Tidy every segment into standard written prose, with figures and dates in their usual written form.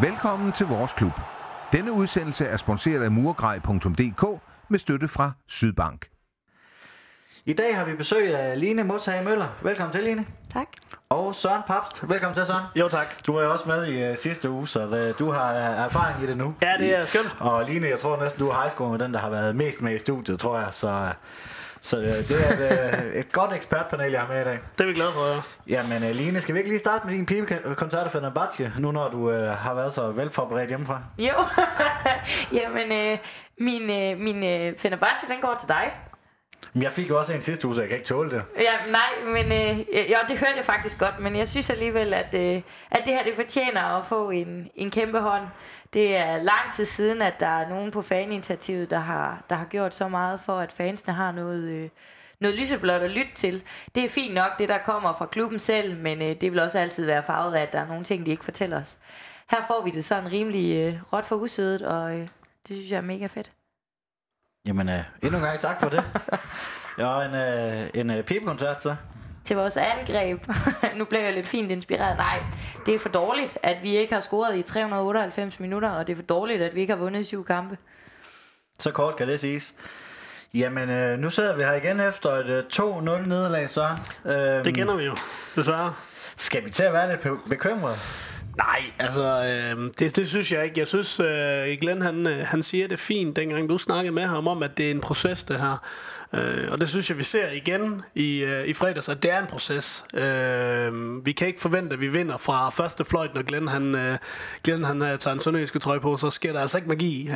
Velkommen til vores klub. Denne udsendelse er sponsoreret af murgrej.dk med støtte fra Sydbank. I dag har vi besøg af Line Møsager Møller. Velkommen til, Line. Tak. Og Søren Papst. Velkommen til, Søren. Jo, tak. Du var jo også med i sidste uge, så du har erfaring i det nu. Ja, det er skønt. Og Line, jeg tror næsten, du er high school med den, der har været mest med i studiet, tror jeg. Så det er et godt ekspertpanel, jeg har med i dag. Det er vi glade for, ja. Jamen, Line, skal vi ikke lige starte med din pibekoncert af Fenerbahce, nu når du har været så velforberedt hjemmefra? Jo. Jamen, min Fenerbahce, den går til dig. Jeg fik jo også en sidste uge, så jeg kan ikke tåle det. Ja, nej, men jo, det hørte jeg faktisk godt, men jeg synes alligevel, at det her det fortjener at få en kæmpe hånd. Det er lang tid siden, at der er nogen på faninitiativet, der har gjort så meget for, at fansene har noget lyseblåt at lytte til. Det er fint nok, det der kommer fra klubben selv, men det vil også altid være farvet af, at der er nogle ting, de ikke fortæller os. Her får vi det sådan rimelig råt for usødet, og det synes jeg er mega fedt. Jamen, endnu en gang tak for det. Og en pibekoncert så. Til vores angreb. Nu blev jeg lidt fint inspireret. Nej, det er for dårligt, at vi ikke har scoret i 398 minutter, og det er for dårligt, at vi ikke har vundet 7 kampe. Så kort kan det siges. Jamen, nu sidder vi her igen efter et 2-0 nederlag, så. Det kender vi jo, desværre. Skal vi til at være lidt bekymrede? Nej, altså, det synes jeg ikke. Jeg synes, Glenn han siger det fint, dengang du snakkede med ham om, at det er en proces, det her. Og det synes jeg, vi ser igen i fredags, at det er en proces. Vi kan ikke forvente, at vi vinder fra første fløjt, når Glenn han tager en sønderjyske trøje på, så sker der altså ikke magi.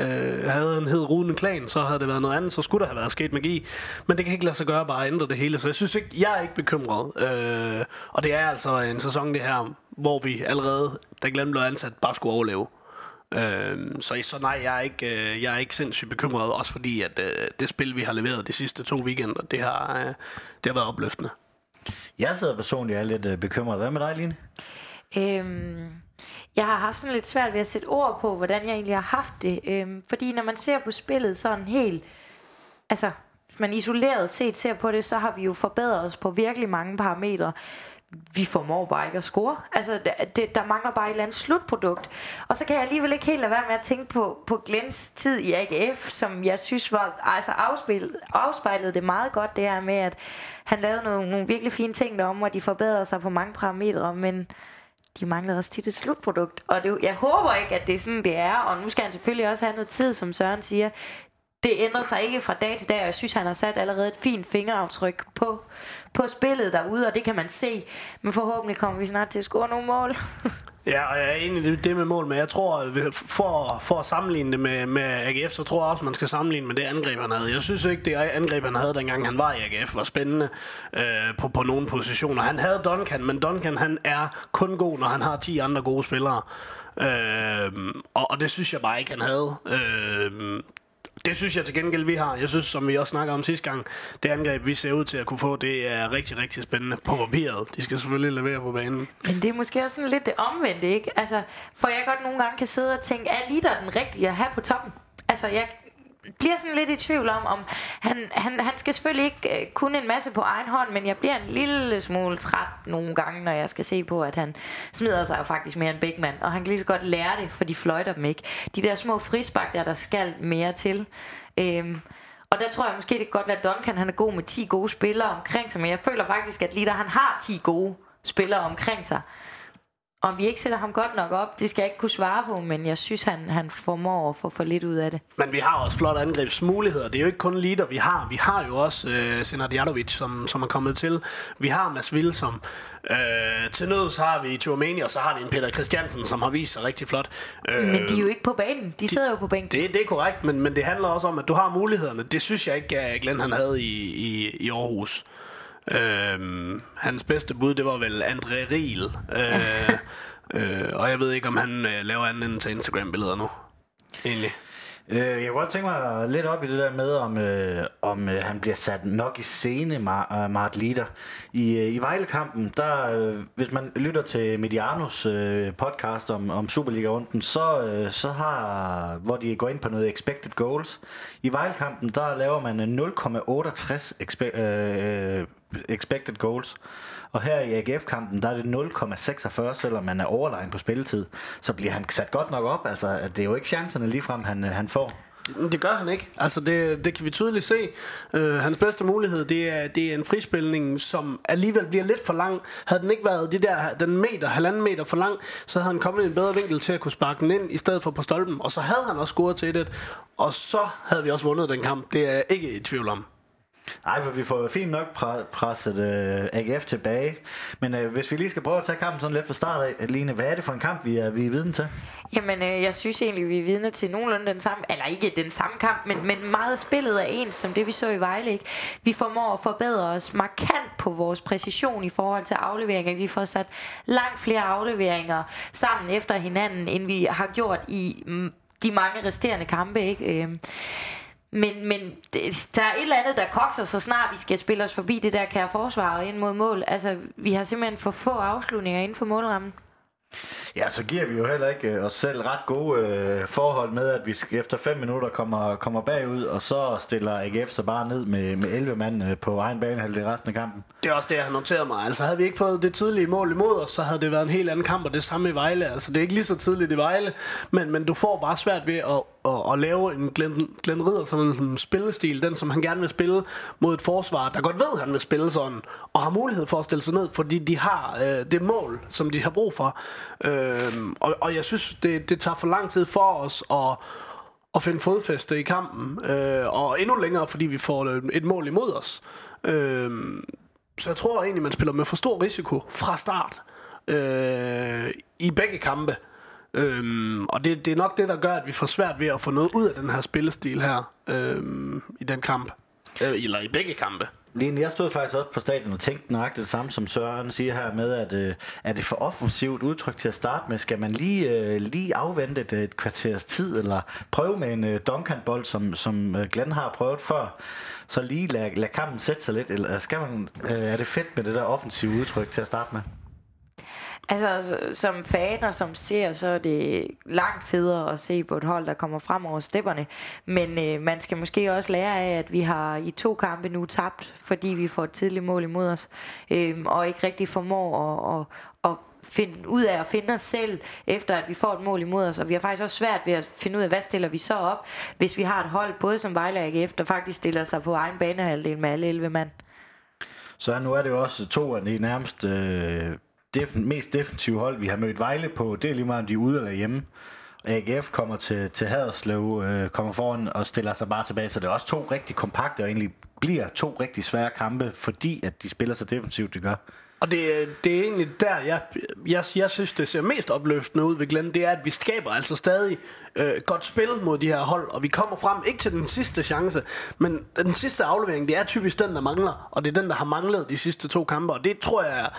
Havde han hed Rune Klan, så havde det været noget andet, så skulle der have været sket magi. Men det kan ikke lade sig gøre bare at ændre det hele, så jeg synes ikke, jeg er ikke bekymret. Og det er altså en sæson, det her, hvor vi allerede, da Glenn blev ansat, bare skulle overleve. Så nej, jeg er ikke sindssygt bekymret, også fordi at det spil, vi har leveret de sidste 2 weekender, det har været opløftende. Jeg sidder personligt og er lidt bekymret. Hvad med dig, Line? Jeg har haft sådan lidt svært ved at sætte ord på, hvordan jeg egentlig har haft det, fordi når man ser på spillet sådan helt, altså man isoleret set ser på det, så har vi jo forbedret os på virkelig mange parametre. Vi formår bare ikke at score. Altså, der mangler bare et eller andet slutprodukt. Og så kan jeg alligevel ikke helt lade være med at tænke på Glens tid i AGF, som jeg synes var, altså afspejlede det meget godt, det her med, at han lavede nogle virkelig fine ting derom, og de forbedrede sig på mange parametre, men de manglede også tit et slutprodukt. Og det, jeg håber ikke, at det er sådan, det er, og nu skal han selvfølgelig også have noget tid, som Søren siger. Det ændrer sig ikke fra dag til dag, og jeg synes, han har sat allerede et fint fingeraftryk på spillet derude, og det kan man se. Men forhåbentlig kommer vi snart til at score nogle mål. Ja, og jeg er egentlig det med mål, men jeg tror, for at sammenligne det med AGF, så tror jeg også, man skal sammenligne med det angreb, han havde. Jeg synes ikke, det angreb, han havde, dengang han var i AGF, var spændende på nogle positioner. Han havde Duncan, men Duncan han er kun god, når han har 10 andre gode spillere. Og det synes jeg bare ikke, han havde. Det synes jeg til gengæld, vi har. Jeg synes, som vi også snakker om sidste gang, det angreb, vi ser ud til at kunne få, det er rigtig, rigtig spændende på papiret. De skal selvfølgelig levere på banen. Men det er måske også sådan lidt det omvendte, ikke? Altså, for jeg godt nogle gange kan sidde og tænke, er Litter den rigtige at have på toppen? Altså, jeg bliver sådan lidt i tvivl om han skal selvfølgelig ikke kunne en masse på egen hånd, men jeg bliver en lille smule træt nogle gange, når jeg skal se på, at han smider sig jo faktisk mere end Bækman, og han kan lige så godt lære det, for de fløjter dem ikke. De der små frispark der skal mere til. Og der tror jeg måske, det kan godt være, at Duncan han er god med 10 gode spillere omkring sig, men jeg føler faktisk, at Litter han har 10 gode spillere omkring sig. Om vi ikke sætter ham godt nok op, det skal jeg ikke kunne svare på, men jeg synes, han formår at få for lidt ud af det. Men vi har også flotte angrebsmuligheder. Det er jo ikke kun Litter, vi har. Vi har jo også Senad Jatović, som er kommet til. Vi har Mads Vild, som til nøds har vi Tjormeni, og så har vi en Peter Christiansen, som har vist sig rigtig flot. Men de er jo ikke på banen. De sidder jo på bænken. Det er korrekt, men det handler også om, at du har mulighederne. Det synes jeg ikke, at Glenn han havde i Aarhus. Hans bedste bud, det var vel André Riel. Og jeg ved ikke, om han laver andet end til Instagram-billeder nu egentlig. Jeg kunne godt tænke mig lidt op i det der med, om han bliver sat nok i scene, Mart Litter. I Vejle-kampen, der, hvis man lytter til Medianos podcast om Superliga-runden, så har, hvor de går ind på noget expected goals. I Vejle-kampen, der laver man 0,68 expected goals. Og her i AGF-kampen, der er det 0,46, selvom man er overlegen på spilletid. Så bliver han sat godt nok op. Altså, det er jo ikke chancerne ligefrem, han får. Det gør han ikke. Altså det kan vi tydeligt se. Hans bedste mulighed, det er en frispilning, som alligevel bliver lidt for lang. Havde den ikke været den halvanden meter for lang, så havde han kommet i en bedre vinkel til at kunne sparke den ind i stedet for på stolpen. Og så havde han også scoret til det. Og så havde vi også vundet den kamp. Det er jeg ikke i tvivl om. Nej, for vi får fint nok presset AGF tilbage. Men hvis vi lige skal prøve at tage kampen sådan lidt fra start af, Line, hvad er det for en kamp, vi er vidne til? Jamen, jeg synes egentlig, vi er vidne til nogenlunde den samme, eller ikke den samme kamp, men meget spillet er ens, som det vi så i Vejle, ikke? Vi formår at forbedre os markant på vores præcision i forhold til afleveringer. Vi får sat langt flere afleveringer sammen efter hinanden, end vi har gjort i de mange resterende kampe, ikke? Men der er et eller andet, der kokser, så snart vi skal spille os forbi det der kære forsvar og ind mod mål. Altså, vi har simpelthen for få afslutninger inden for målrammen. Ja, så giver vi jo heller ikke os selv ret gode forhold med, at vi efter 5 minutter kommer bagud, og så stiller AGF så bare ned med 11 mand på egen banehalvdel resten af kampen. Det er også det, jeg har noteret mig. Altså, havde vi ikke fået det tidlige mål imod os, så havde det været en helt anden kamp, og det samme i Vejle. Altså, det er ikke lige så tidligt i Vejle, men du får bare svært ved at lave en Glenn Riddersholm spillestil, den som han gerne vil spille mod et forsvar, der godt ved, han vil spille sådan, og har mulighed for at stille sig ned, fordi de har det mål, som de har brug for. Og jeg synes, det tager for lang tid for os at finde fodfæste i kampen, og endnu længere, fordi vi får et mål imod os. Så jeg tror egentlig, man spiller med for stor risiko fra start i begge kampe. Og det er nok det, der gør, at vi får svært ved at få noget ud af den her spillestil her i den kamp, eller i begge kampe. Lige jeg stod faktisk også på stadion og tænkte nøjagtigt det samme, som Søren siger her med, at er det for offensivt udtryk til at starte med? Skal man lige afvente et kvarters tid, eller prøve med en Duncan-bold, som Glenn har prøvet før, så lige lad kampen sætte sig lidt, eller skal man, er det fedt med det der offensive udtryk til at starte med? Altså, som fan og som ser, så er det langt federe at se på et hold, der kommer frem over stepperne. Men man skal måske også lære af, at vi har i 2 kampe nu tabt, fordi vi får et tidligt mål imod os. Og ikke rigtig formår at finde ud af at finde os selv, efter at vi får et mål imod os. Og vi har faktisk også svært ved at finde ud af, hvad stiller vi så op, hvis vi har et hold, både som Vejle og AGF, der faktisk stiller sig på egen banehalvdel med alle 11 mand. Så nu er det jo også 2'erne i nærmest... mest defensive hold, vi har mødt Vejle på, det er lige meget, om de er ude eller hjemme. AGF kommer til Haderslev, kommer foran og stiller sig bare tilbage, så det er også 2 rigtig kompakte, og egentlig bliver 2 rigtig svære kampe, fordi at de spiller så defensivt, de gør. Og det er egentlig der, jeg synes, det ser mest opløftende ud ved Glenn, det er, at vi skaber altså stadig godt spil mod de her hold, og vi kommer frem ikke til den sidste chance, men den sidste aflevering, det er typisk den, der mangler, og det er den, der har manglet de sidste 2 kampe, og det tror jeg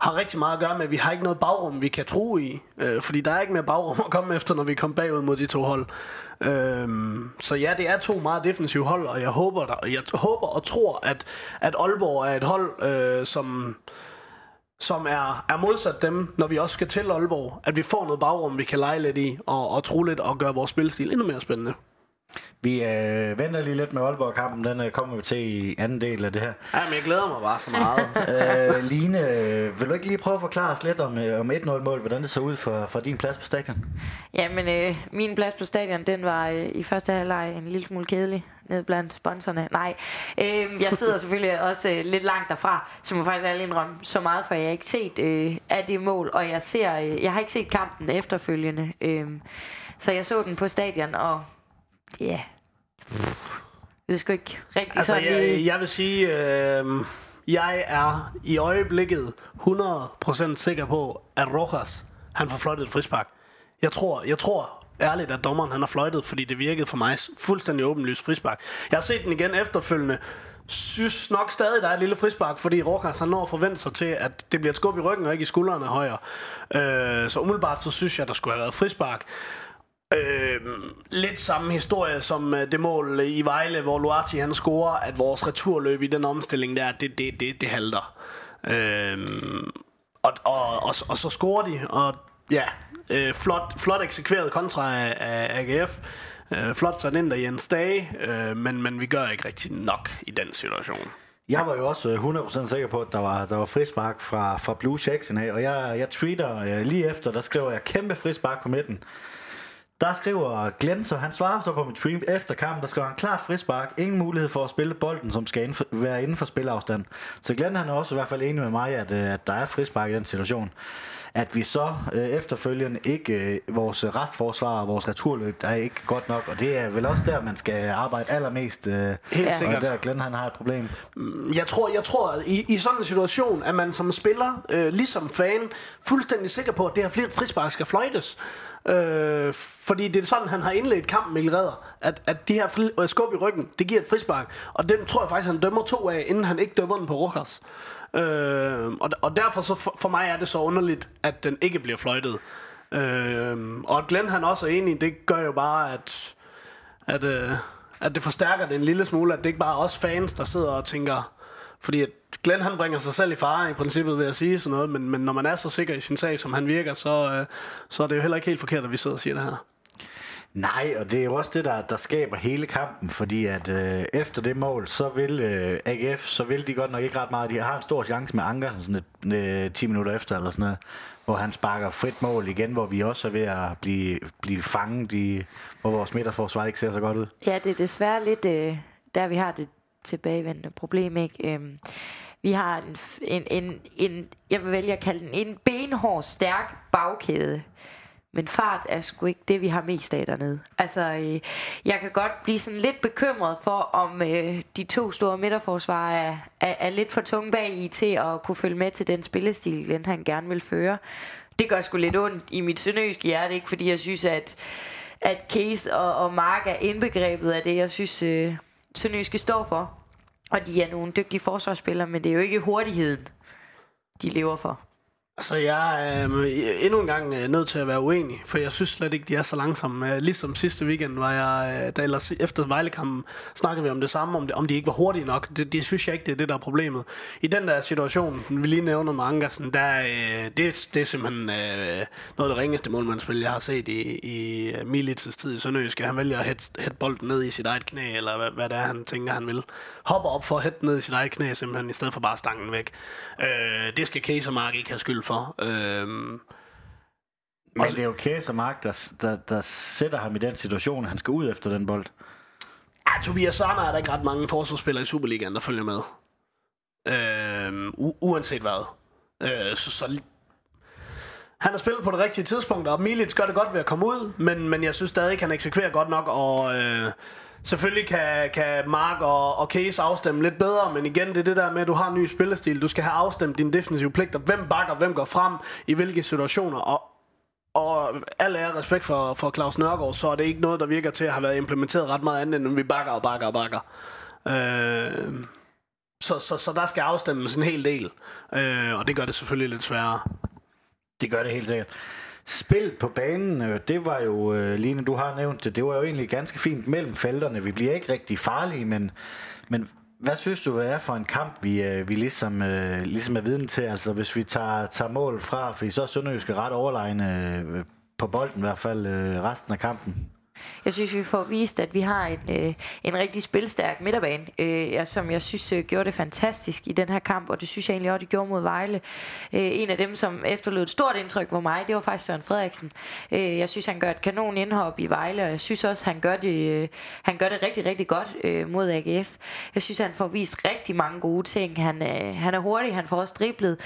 har rigtig meget at gøre med, at vi har ikke noget bagrum, vi kan true i, fordi der er ikke mere bagrum at komme efter, når vi kommer bagud mod de 2 hold. Så ja, det er 2 meget defensive hold, og jeg håber og tror, at Aalborg er et hold, som er modsat dem, når vi også skal til Aalborg, at vi får noget bagrum, vi kan lege lidt i, og true lidt, og gøre vores spilstil endnu mere spændende. Vi venter lige lidt med Aalborg-kampen. Den kommer vi til i anden del af det her. Ej, men jeg glæder mig bare så meget. Line, vil du ikke lige prøve at forklare os lidt om 1-0-mål, hvordan det så ud for din plads på stadion? Jamen, min plads på stadion, den var i første halvleg en lille smule kedelig ned blandt sponsorerne. Nej, jeg sidder selvfølgelig også lidt langt derfra, så må faktisk alle indrømme så meget, for jeg har ikke set af det mål, og jeg har ikke set kampen efterfølgende. Så jeg så den på stadion, og ja, det er sgu ikke rigtig altså, sådan jeg vil sige, jeg er i øjeblikket 100% sikker på, at Rojas, han får fløjtet et frispark. Jeg tror ærligt, at dommeren han har fløjtet, fordi det virkede for mig fuldstændig åbenlyst frispark. Jeg har set den igen efterfølgende. Synes nok stadig, der er et lille frispark, fordi Rokas han når at forvente sig til, at det bliver et skub i ryggen og ikke i skuldrene højere. Så umiddelbart så synes jeg, der skulle have været frispark. Lidt samme historie som det mål i Vejle, hvor Luati han scorer, at vores returløb i den omstilling der, det halter. Og så scorer de, og ja, flot eksekveret kontra af AGF. Flot sat ind der Jens Dage, men vi gør ikke rigtig nok i den situation. Jeg var jo også 100% sikker på, at der var frispark fra Blue Jackson af, og jeg tweeter lige efter, der skriver jeg kæmpe frispark på midten. Der skriver Glenn, så han svarer så på mit stream efter kampen, der skriver han klar frispark, ingen mulighed for at spille bolden, som skal være inden for spilafstand. Så Glenn han er også i hvert fald enig med mig, at der er frispark i den situation. At vi så efterfølgende ikke, vores restforsvar og vores returløb, der er ikke godt nok, og det er vel også der, man skal arbejde allermest. Helt sikkert. Og der Glenn han har et problem. Jeg tror at i sådan en situation, at man som spiller, ligesom fan, fuldstændig sikker på, at det her frispark skal fløjtes. Fordi det er sådan, han har indledt kampen i redder, at de her skub i ryggen, det giver et frispark. Og den tror jeg faktisk, han dømmer 2 af, inden han ikke dømmer den på Rokas. Og derfor så for mig er det så underligt, at den ikke bliver fløjtet. Og Glenn han også er enig, det gør jo bare, at det forstærker det en lille smule, at det ikke bare er os fans, der sidder og tænker... Fordi at Glenn han bringer sig selv i fare i princippet ved at sige sådan noget, men når man er så sikker i sin sag, som han virker, så er det jo heller ikke helt forkert, at vi sidder og siger det her. Nej, og det er jo også det, der skaber hele kampen, fordi at efter det mål, så vil AGF, så vil de godt nok ikke ret meget. De har en stor chance med Ankersen sådan 10 minutter efter eller sådan noget, hvor han sparker frit mål igen, hvor vi også er ved at blive fanget i, hvor vores midterforsvar ikke ser så godt ud. Ja, det er desværre lidt, der vi har det tilbagevendende problem, ikke? Vi har en jeg vil vælge at kalde den en benhård stærk bagkæde, men fart er sgu ikke det, vi har mest af dernede. Altså, jeg kan godt blive sådan lidt bekymret for, om de to store midterforsvarer er lidt for tunge bag i til at kunne følge med til den spillestil, den han gerne vil føre. Det gør sgu lidt ondt i mit sønderjyske hjerte, ikke? Fordi jeg synes, at Case og Mark er indbegrebet af det, jeg synes... sønderjyske står for. Og de er nogle dygtige forsvarsspillere, men det er jo ikke hurtigheden, de lever for. Altså jeg er endnu en gang nødt til at være uenig, for jeg synes slet ikke, de er så langsomme. Ligesom sidste weekend var jeg, efter Vejlekampen, snakkede vi om det samme, om de ikke var hurtige nok. Det synes jeg ikke, det er det, der er problemet. I den der situation, vi lige nævnede med Ankersen, det er simpelthen noget af det ringeste målmandsspil, jeg har set i Milits' tid i Sønderjysk. Han vælger at hætte bolden ned i sit eget knæ, eller hvad det er, han tænker, han vil. Hopper op for at hætte ned i sit eget knæ, simpelthen, i stedet for bare stangen væk. Det skal Case og Mark ikke have skyld for. Men det er jo Kæs og Mark, der sætter ham i den situation, han skal ud efter den bold. Ja, Tobias Sarner er der ikke ret mange forsvarsspillere i Superligaen, der følger med. Uanset hvad. Han har spillet på det rigtige tidspunkt, og Milic gør det godt ved at komme ud, men jeg synes stadig ikke, han eksekverer godt nok, og... Selvfølgelig kan Mark og Case afstemme lidt bedre, men igen, det er det der med, at du har en ny spillestil. Du skal have afstemt dine defensive pligter. Hvem bakker, hvem går frem, i hvilke situationer. Og al ære respekt for Claus Nørgaard, så er det ikke noget, der virker til at have været implementeret ret meget andet, end vi bakker og bakker og bakker. Så der skal afstemmes en hel del, og det gør det selvfølgelig lidt sværere. Det gør det helt sikkert. Spillet på banen, det var jo, Line, du har nævnt det, det var jo egentlig ganske fint mellem felterne. Vi bliver ikke rigtig farlige, men hvad synes du, hvad er for en kamp, vi ligesom er vidne til? Altså, hvis vi tager mål fra, for så er Sønderjyske ret overlegne på bolden, i hvert fald resten af kampen. Jeg synes, vi får vist, at vi har en rigtig spilstærk midterbane, som jeg synes gjorde det fantastisk i den her kamp, og det synes jeg egentlig også, det gjorde mod Vejle. En af dem, som efterlod et stort indtryk på mig, det var faktisk Søren Frederiksen. Jeg synes, han gør et kanon indhop i Vejle, og jeg synes også, han gør det rigtig, rigtig godt mod AGF. Jeg synes, han får vist rigtig mange gode ting. Han er hurtig, han får også driblet.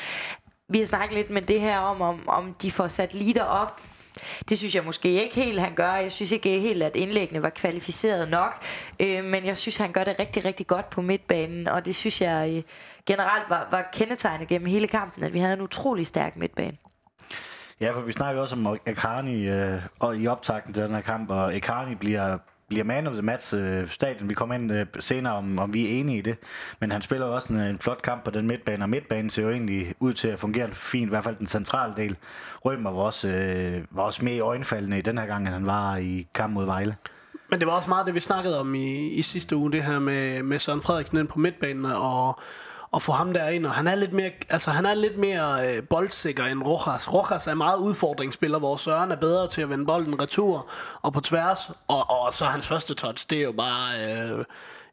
Vi har snakket lidt med det her om de får sat leader op. Det synes jeg måske ikke helt, han gør. Jeg synes ikke helt, at indlæggene var kvalificeret nok, men jeg synes, han gør det rigtig, rigtig godt på midtbanen. Og det synes jeg generelt var kendetegnet gennem hele kampen, at vi havde en utrolig stærk midtbane. Ja, for vi snakker også om Ikarni og i optakten til den her kamp, og Ikarni bliver man of the match stadion. Vi kommer ind senere, om vi er enige i det. Men han spiller også en flot kamp på den midtbane, og midtbanen ser jo egentlig ud til at fungere fint, i hvert fald den centrale del. Rømer var også mere øjenfaldende i den her gang, end han var i kamp mod Vejle. Men det var også meget det, vi snakkede om i sidste uge, det her med Søren Frederiksen ind på midtbanen, og få ham derind, og han er lidt mere boldsikker end Rojas. Rojas er meget udfordringsspiller, hvor Søren er bedre til at vende bolden retur og på tværs, og så hans første touch, det er jo bare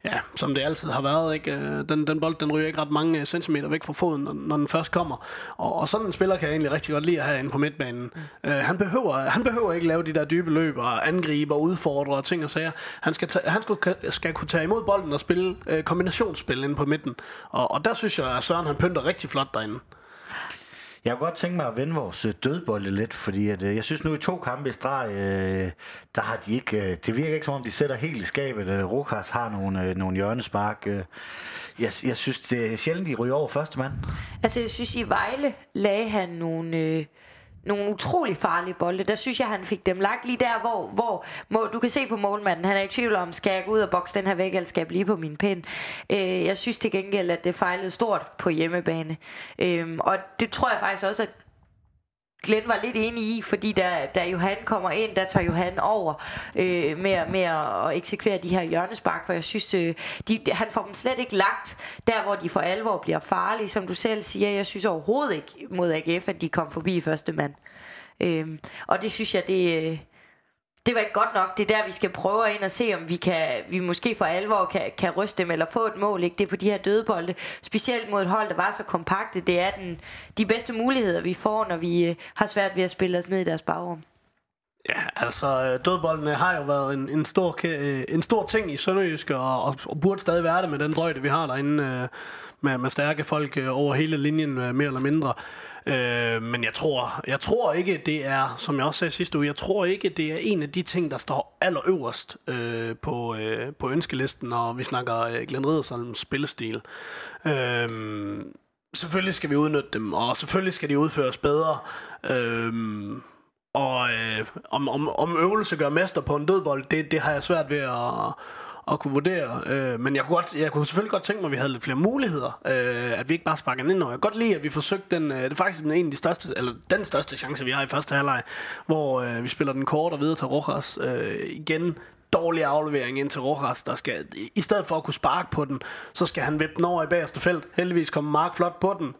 ja, som det altid har været, ikke? Den bold, den ryger ikke ret mange centimeter væk fra foden, når den først kommer. Og sådan en spiller kan jeg egentlig rigtig godt lide at have inde på midtbanen. Han behøver ikke lave de der dybe løb og angribe og udfordre og ting og sager. Han skal kunne tage imod bolden og spille kombinationsspil inde på midten. Og der synes jeg, at Søren han pynter rigtig flot derinde. Jeg kunne godt tænke mig at vende vores dødbolde lidt, fordi at, jeg synes nu i 2 kampe i streg, der har de ikke, det virker ikke som om de sætter helt i skabet. Rokas har nogle hjørnespark. Jeg synes det er sjældent de ryger over første mand. Altså jeg synes i Vejle lagde han nogle utrolig farlige bolde. Der synes jeg han fik dem lagt lige der hvor du kan se på målmanden. Han er i tvivl om, skal jeg gå ud og bokse den her væk, eller skal jeg blive på min pind. Jeg synes til gengæld at det fejlede stort på hjemmebane, og det tror jeg faktisk også at Glenn var lidt enig i, fordi da Johan kommer ind, der tager Johan over med at eksekvere de her hjørnespark, for jeg synes, han får dem slet ikke lagt der, hvor de for alvor bliver farlige. Som du selv siger, jeg synes overhovedet ikke mod AGF, at de kom forbi første mand. Og det synes jeg, det var ikke godt nok. Det er der, vi skal prøve ind og se, om vi måske for alvor kan ryste dem eller få et mål. Ikke? Det er på de her dødebolde. Specielt mod et hold, der var så kompakte. Det er de bedste muligheder, vi får, når vi har svært ved at spille os ned i deres bagrum. Ja, altså dødboldene har jo været en stor ting i SønderjyskE, og burde stadig være det med den drøjde, vi har derinde med stærke folk over hele linjen, mere eller mindre. Men jeg tror ikke, det er, som jeg også sagde sidste uge, jeg tror ikke, det er en af de ting, der står allerøverst på ønskelisten, når vi snakker Glenn Riddersholms spillestil. Selvfølgelig skal vi udnytte dem, og selvfølgelig skal de udføres bedre. Om øvelse gør mester på en dødbold, det har jeg svært ved at kunne vurdere, men jeg kunne selvfølgelig godt tænke mig, at vi havde lidt flere muligheder, at vi ikke bare sparker den ind. Og jeg kan godt lide, at vi forsøgte den, det er faktisk den største chance, vi har i første halvleg, hvor vi spiller den kort og videre til Rojas, igen dårlig aflevering ind til Rojas, der skal, i stedet for at kunne sparke på den, så skal han vippe den over i bagerste felt. Heldigvis kommer Mark flot på den,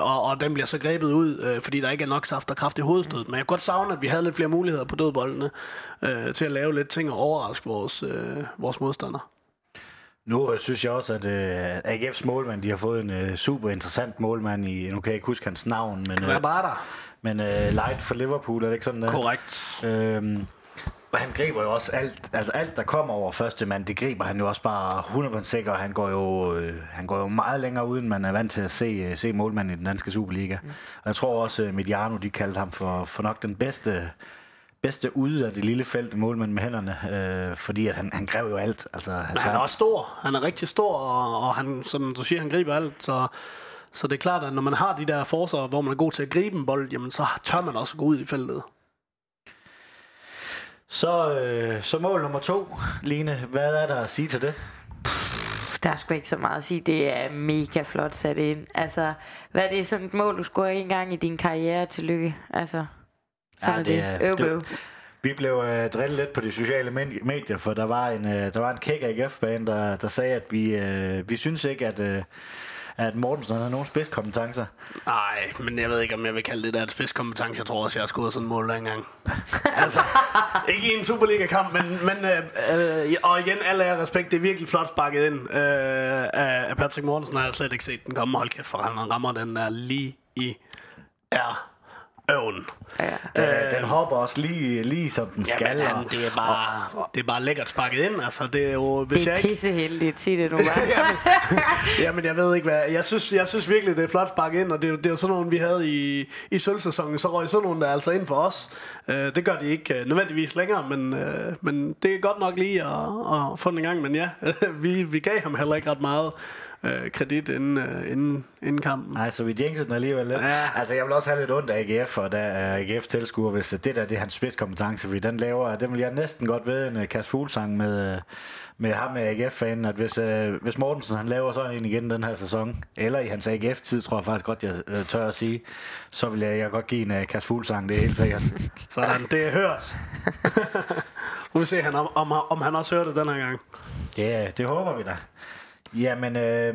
og den bliver så grebet ud, fordi der ikke er nok saft og kraft i hovedstødet. Men jeg kunne godt savne, at vi havde lidt flere muligheder på dødboldene til at lave lidt ting og overraske vores modstandere. Nu synes jeg også, at AGF's målmand, de har fået en super interessant målmand i, nu kan jeg ikke huske hans navn, men Light for Liverpool, er det ikke sådan noget? Korrekt. Han griber jo også alt der kommer over første mand, det griber han jo også bare 100% sikkert. Han går jo meget længere uden man er vant til at se målmanden i den danske Superliga. Mm. Og jeg tror også Mediano, de kaldte ham for nok den bedste ude af det lille felt målmand med hænderne, fordi at han greb jo alt. Altså han er også stor. Han er rigtig stor, og han, som du siger, han griber alt, så det er klart, at når man har de der forsvar, hvor man er god til at gribe en bold, jamen så tør man også gå ud i feltet. Så mål nummer 2, Line, hvad er der at sige til det? Der er sgu ikke så meget at sige. Det er mega flot sat ind. Altså, hvad er det sådan et mål, du scorer en gang i din karriere? Tillykke. Altså, sådan ja, er det. Vi blev drillet lidt på de sociale medier, for der var en kæk AGF-bane, der sagde, at vi synes ikke, at Mortensen har nogle spidskompetencer. Nej, men jeg ved ikke, om jeg vil kalde det der et spidskompetence. Jeg tror også, jeg har skudt sådan et mål der engang. Altså, ikke i en Superliga-kamp, men og igen, alle af respekt, det er virkelig flot sparket ind af Patrick Mortensen. Har jeg slet ikke set den komme. Hold kæft, for han rammer den der lige i øven. Ja. Den hopper også lige som den skal. Jamen, det er bare lækkert sparket ind. Altså, det er jo, hvis det er pisseheldigt, sig det nu bare. Jamen, jeg ved ikke hvad. Jeg synes virkelig, det er flot sparket ind, og det er jo sådan nogle, vi havde i sølvsæsonen. Så røg sådan nogle der altså ind for os. Det gør de ikke nødvendigvis længere, men det er godt nok lige at få den en gang. Men ja, vi gav ham heller ikke ret meget kredit inden kampen. Nej, så vi jinxede den alligevel lidt. Ja. Altså, jeg vil også have lidt ondt af AGF, og der er AGF-tilskuer, hvis det er hans spidskompetence, fordi den vil jeg næsten godt ved en Kasper Fuglsang med ham med AGF-fanen, at hvis Mortensen han laver sådan en igen den her sæson, eller i hans AGF-tid, tror jeg faktisk godt, jeg tør at sige, så vil jeg godt give en Kasper Fuglsang, det er helt sikkert. Sådan, det er hørt. Nu vil se, om han også hører det den her gang. Ja, det håber vi da. Jamen,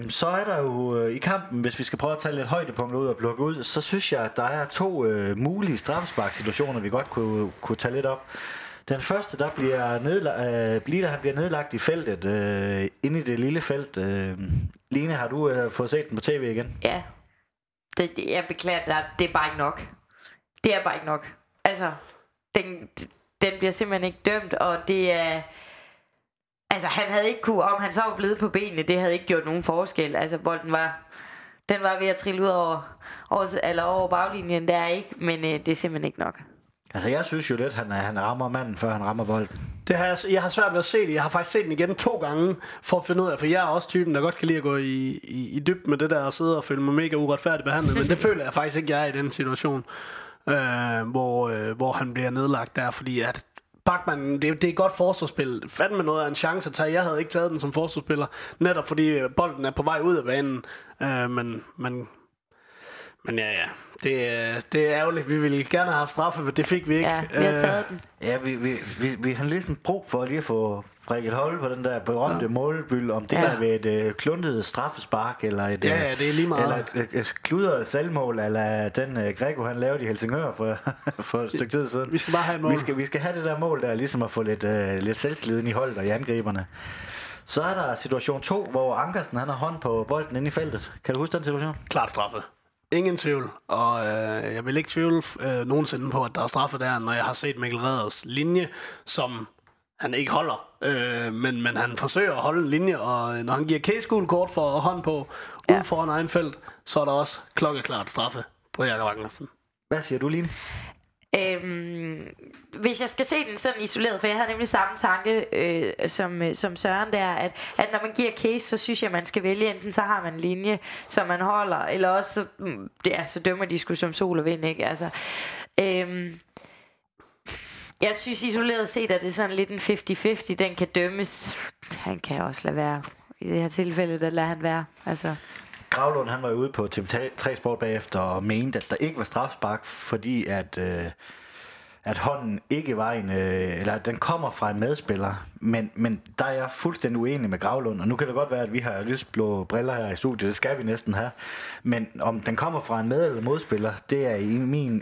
så er der jo i kampen, hvis vi skal prøve at tage lidt højdepunkter ud og plukke ud, så synes jeg, at der er 2 mulige straffesparksituationer, vi godt kunne tage lidt op. Den første, der bliver nedlagt i feltet, inde i det lille felt. Line, har du fået set den på tv igen? Ja. Jeg beklager dig, det er bare ikke nok. Det er bare ikke nok. Altså, den bliver simpelthen ikke dømt, og det er... Altså, han havde ikke kunne... Om han så var blevet på benene, det havde ikke gjort nogen forskel. Altså, bolden var... Den var ved at trille ud over baglinjen, der ikke, men det er simpelthen ikke nok. Altså, jeg synes jo lidt, han rammer manden, før han rammer bolden. Jeg har svært ved at se det. Jeg har faktisk set den igen 2 gange for at finde ud af, for jeg er også typen, der godt kan lide at gå i dyb med det der og sidde og føle mig mega uretfærdigt behandlet, men det føler jeg faktisk ikke, jeg er i den situation, hvor han bliver nedlagt der, fordi at Bachmann, det er godt forsvarsspil. Fandme noget af en chance at tage. Jeg havde ikke taget den som forsvarsspiller, netop fordi bolden er på vej ud af banen. Men ja, det er ærgerligt. Vi ville gerne have haft straffe, men det fik vi ikke. Ja, vi har taget den. Ja, vi har ligesom brug for lige at få prikket hold på den der berømte målbyld, om det er ved et kluntet straffespark, eller et, det er lige meget. Eller et kludret selvmål, eller den Grego, han lavede i Helsingør for et stykke tid siden. Vi skal bare have et mål. Vi skal have det der mål, der ligesom at få lidt selvsliden i holdet og i angriberne. Så er der situation 2, hvor Ankersen, han har hånd på bolden inde i feltet. Kan du huske den situation? Klart straffe. Ingen tvivl, og jeg vil ikke tvivle nogensinde på, at der er straffe der, når jeg har set Mikkel Redders linje, som han ikke holder, men han forsøger at holde en linje, og når han giver kæsgul kort for hånd på ude foran egen felt, så er der også klokkeklart straffe på Jakob Ankersen. Hvad siger du, Line? Hvis jeg skal se den sådan isoleret, for jeg havde nemlig samme tanke som Søren der, at når man giver case, så synes jeg man skal vælge, enten så har man en linje som man holder, eller også så dømmer de sgu som sol og vind, ikke? Altså, jeg synes isoleret set at det er sådan lidt en 50-50. Den kan dømmes, han kan også lade være. I det her tilfælde der lader han være. Altså Gravlund, han var ude på TV3 Sport bagefter og mente, at der ikke var strafspark, fordi at hånden ikke var eller at den kommer fra en medspiller. Men der er jeg fuldstændig uenig med Gravlund, og nu kan det godt være, at vi har lysblå briller her i studiet, det skal vi næsten have. Men om den kommer fra en med- eller modspiller, det er i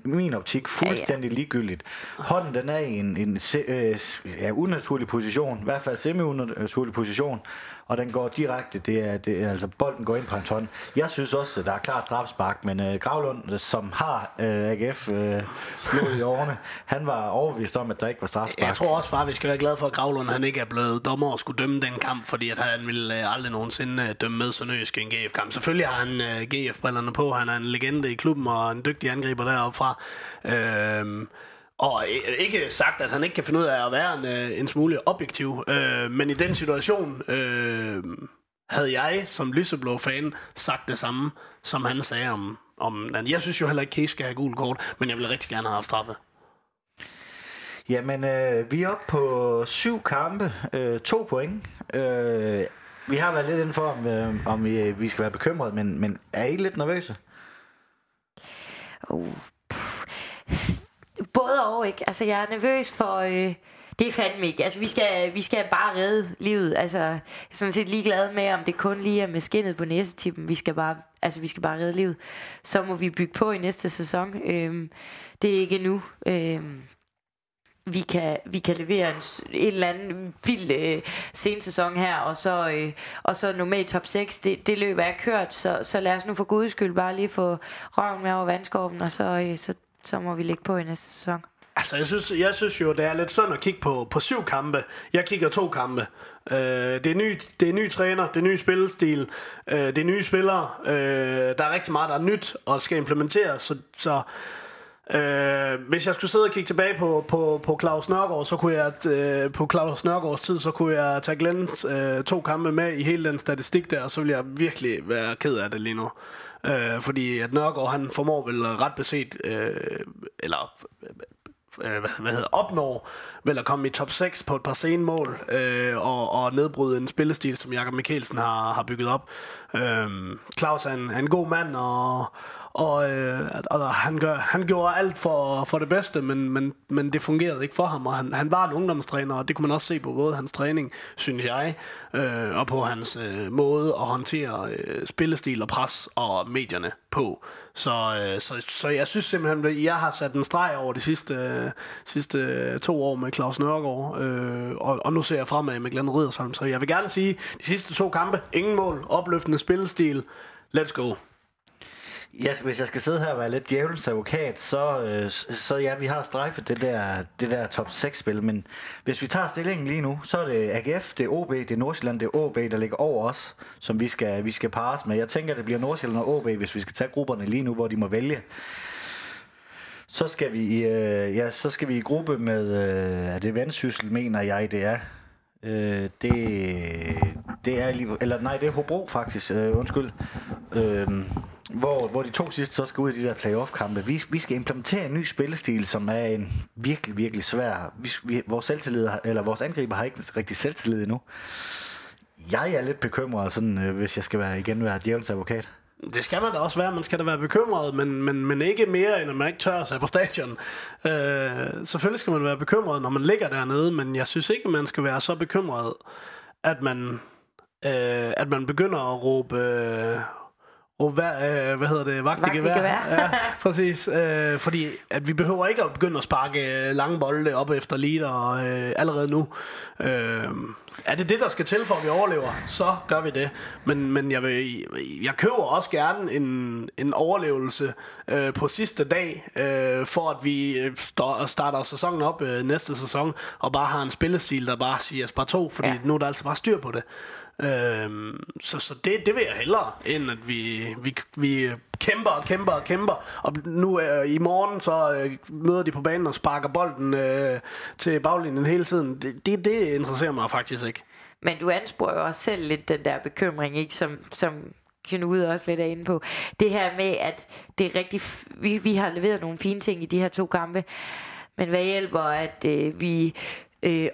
min optik fuldstændig ligegyldigt. Hånden, den er i en unaturlig position, i hvert fald semi-unaturlig position, og den går direkte, altså bolden går ind på hans hånd. Jeg synes også, der er klart strafspark, men Gravlund, som har AGF blod i årene, han var overbevist om, at der ikke var strafspark. Jeg tror også bare, vi skal være glade for, at Gravlund han ikke er blevet dommer og skulle dømme den kamp, fordi at han ville aldrig nogensinde dømme med sønderjysk i en GF-kamp. Selvfølgelig har han GF-brillerne på, han er en legende i klubben og en dygtig angriber deroppe fra. Og ikke sagt, at han ikke kan finde ud af at være en smule objektiv, men i den situation havde jeg som lyseblå fan sagt det samme, som han sagde om. Jeg synes jo heller ikke, at Case skal have gul kort, men jeg ville rigtig gerne have haft straffe. Jamen, vi er oppe på 7 kampe, 2 point. Vi har været lidt inden for, om vi skal være bekymret, men er I lidt nervøse? Både og, ikke? Altså, jeg er nervøs for... det er fandme ikke. Altså, vi skal bare redde livet. Altså, jeg er sådan set ligeglad med, om det kun lige er med skindet på næsetippen. Vi skal bare redde livet. Så må vi bygge på i næste sæson. Det er ikke nu. Vi kan levere en eller anden vild sensæson her, og så nå med i top 6. Det løb er kørt, så lad os nu for guds skyld bare lige få røven med over vandskorpen, og så må vi ligge på i næste sæson. Altså, jeg synes jo, det er lidt synd at kigge på 7 kampe. Jeg kigger 2 kampe. Det er ny træner, det er ny spillestil, det er nye spillere. Der er rigtig meget, der er nyt og skal implementeres, hvis jeg skulle sidde og kigge tilbage på Claus Nørgaard, så kunne jeg på Claus Nørgaards tid, så kunne jeg tage Glens 2 kampe med i hele den statistik der, og så ville jeg virkelig være ked af det lige nu, fordi at Nørgaard, han formår vel ret beset opnår vel at komme i top 6 på et par sene mål, og nedbryde en spillestil, som Jakob Mikkelsen har bygget op. Claus er en god mand, og og han gjorde alt for det bedste, men det fungerede ikke for ham, og han var en ungdomstræner, og det kunne man også se på både hans træning, synes jeg, og på hans måde at håndtere spillestil og pres og medierne på. Så jeg synes simpelthen, at jeg har sat en streg over de sidste 2 år med Claus Nørgaard, og nu ser jeg fremad med Glenn Riddersholm. Så jeg vil gerne sige, de sidste 2 kampe, ingen mål, opløftende spillestil, let's go. Ja, hvis jeg skal sidde her og være lidt djævelens advokat, så ja, vi har strejfet det der top 6-spil, men hvis vi tager stillingen lige nu, så er det AGF, det er OB, det er Nordsjælland, det er OB, der ligger over os, som vi skal pares med. Jeg tænker, det bliver Nordsjælland og OB, hvis vi skal tage grupperne lige nu, hvor de må vælge. Så skal vi, i gruppe med, er det Vendsyssel, mener jeg, det er. Det er, eller nej, det er Hobro faktisk, undskyld. Hvor de 2 sidste så skal ud i de der playoff-kampe. Vi skal implementere en ny spillestil, som er en virkelig, virkelig svær. Vores angriber har ikke rigtig selvtillid endnu. Jeg er lidt bekymret, sådan, hvis jeg skal være djævelens advokat. Det skal man da også være. Man skal da være bekymret, men ikke mere, end at man ikke tør sig på stadion. Selvfølgelig skal man være bekymret, når man ligger dernede, men jeg synes ikke, man skal være så bekymret, at man begynder at råbe... Vagt i gevær. Ja, præcis. Fordi at vi behøver ikke at begynde at sparke lange bolde op efter leader allerede nu. Er det der skal til for, at vi overlever, så gør vi det. Men jeg køber også gerne en overlevelse på sidste dag, for at vi starter sæsonen op næste sæson, og bare har en spillestil, der bare siger Sparto, fordi nu er der altså bare styr på det. Så det vil jeg hellere, end at vi kæmper. Og nu i morgen så møder de på banen og sparker bolden til baglinjen hele tiden. Det interesserer mig faktisk ikke. Men du ansporer jo også selv lidt den der bekymring, ikke? Som Knude også lidt er inde på. Det her med, at det er rigtig vi har leveret nogle fine ting i de her 2 kampe. Men hvad hjælper, at vi...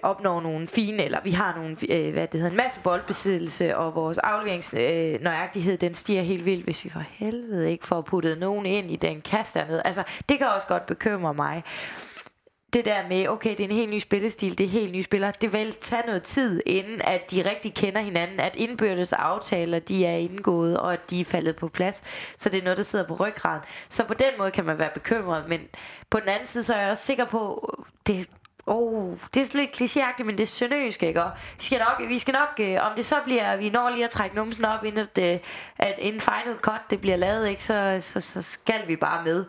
opnår nogle fine, eller vi har nogle, en masse boldbesiddelse, og vores afleveringsnøjagtighed, den stiger helt vildt, hvis vi for helvede ikke får puttet nogen ind i den kast dernede. Altså, det kan også godt bekymre mig. Det der med, okay, det er en helt ny spillestil, det er helt nye spillere, det vil tage noget tid, inden at de rigtig kender hinanden, at indbyrdes aftaler, de er indgået, og at de er faldet på plads, så det er noget, der sidder på ryggraden. Så på den måde kan man være bekymret, men på den anden side, så er jeg også sikker på, det er lidt klichéagtigt, men det er sønderjysk, ikke? Og vi skal nok, om det så bliver, vi når lige at trække numsen op, inden final cut det bliver lavet, ikke? Så skal vi bare med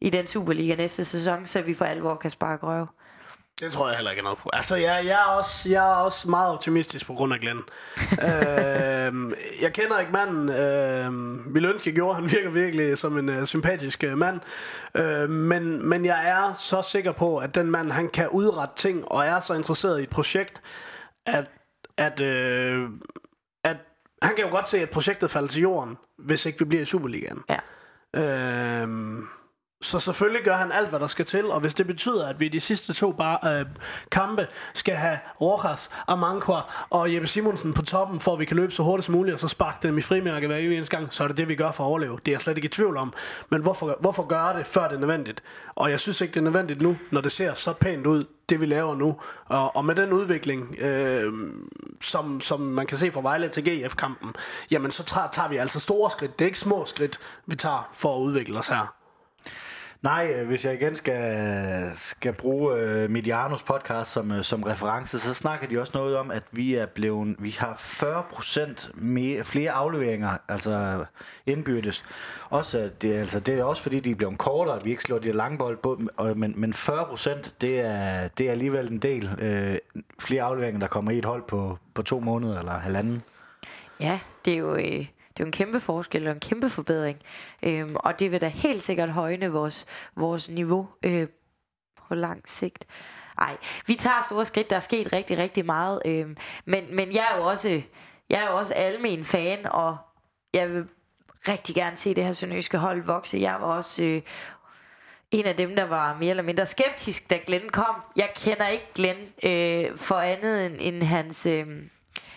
i den Superliga næste sæson, så vi for alvor kan sparke røv. Det tror jeg heller ikke noget på. Altså, jeg er også meget optimistisk på grund af Glenn. Jeg kender ikke manden. Ville ønske, jeg gjorde. Han virker virkelig som en sympatisk mand. Men jeg er så sikker på, at den mand, han kan udrette ting, og er så interesseret i et projekt, at han kan jo godt se, at projektet falder til jorden, hvis ikke vi bliver i Superligaen. Ja. Så selvfølgelig gør han alt, hvad der skal til, og hvis det betyder, at vi i de sidste 2 kampe skal have Rokas og Mankwa og Jeppe Simonsen på toppen, for at vi kan løbe så hurtigt som muligt, og så sparke dem i frimærke hver eneste gang, så er det det, vi gør for at overleve. Det er jeg slet ikke i tvivl om. Men hvorfor gøre det, før det er nødvendigt? Og jeg synes ikke, det er nødvendigt nu, når det ser så pænt ud, det vi laver nu. Og med den udvikling, som man kan se fra Vejle til GF-kampen, jamen så tager vi altså store skridt. Det er ikke små skridt, vi tager for at udvikle os her. Nej, hvis jeg igen skal bruge Medianos podcast som reference, så snakker de også noget om, at vi har 40% flere afleveringer, altså indbyrdes. Også det er også fordi de er blevet kortere, at vi ikke slår de lange bold på, men 40% det er alligevel en del flere afleveringer, der kommer i et hold på 2 måneder eller halvanden. Ja, det er jo det er en kæmpe forskel og en kæmpe forbedring. Og det vil da helt sikkert højne vores niveau på lang sigt. Ej, vi tager store skridt. Der er sket rigtig, rigtig meget. Men jeg er jo også almen fan, og jeg vil rigtig gerne se det her sønderjyske hold vokse. Jeg var også... en af dem, der var mere eller mindre skeptisk, da Glenn kom. Jeg kender ikke Glenn for andet end hans...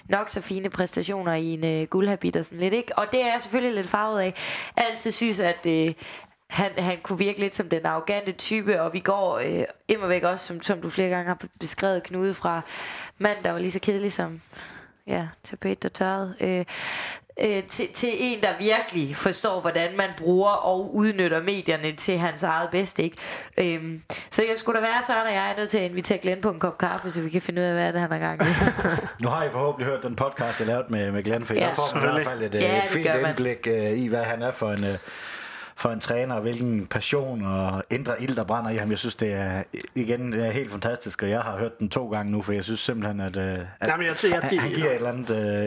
nok så fine præstationer i en guldhabit og sådan lidt, ikke? Og det er jeg selvfølgelig lidt farvet af. Altid synes, at han kunne virke lidt som den arrogante type, og vi går immer væk også, som du flere gange har beskrevet, Knude fra mand, der var lige så kedelig som tapet, der tørrede, til en, der virkelig forstår, hvordan man bruger og udnytter medierne til hans eget bedste, ikke? Så jeg skulle da være, Søren og jeg er nødt til at invitere Glenn på en kop kaffe, så vi kan finde ud af, hvad det han har gang i. Nu har I forhåbentlig hørt den podcast, jeg lavede med Glenn, for jeg får i hvert fald et fint indblik i, hvad han er for en... for en træner, og hvilken passion og indre ild, der brænder i ham. Jeg synes, det er igen det er helt fantastisk, og jeg har hørt den 2 gange nu, for jeg synes simpelthen, at jamen, han giver et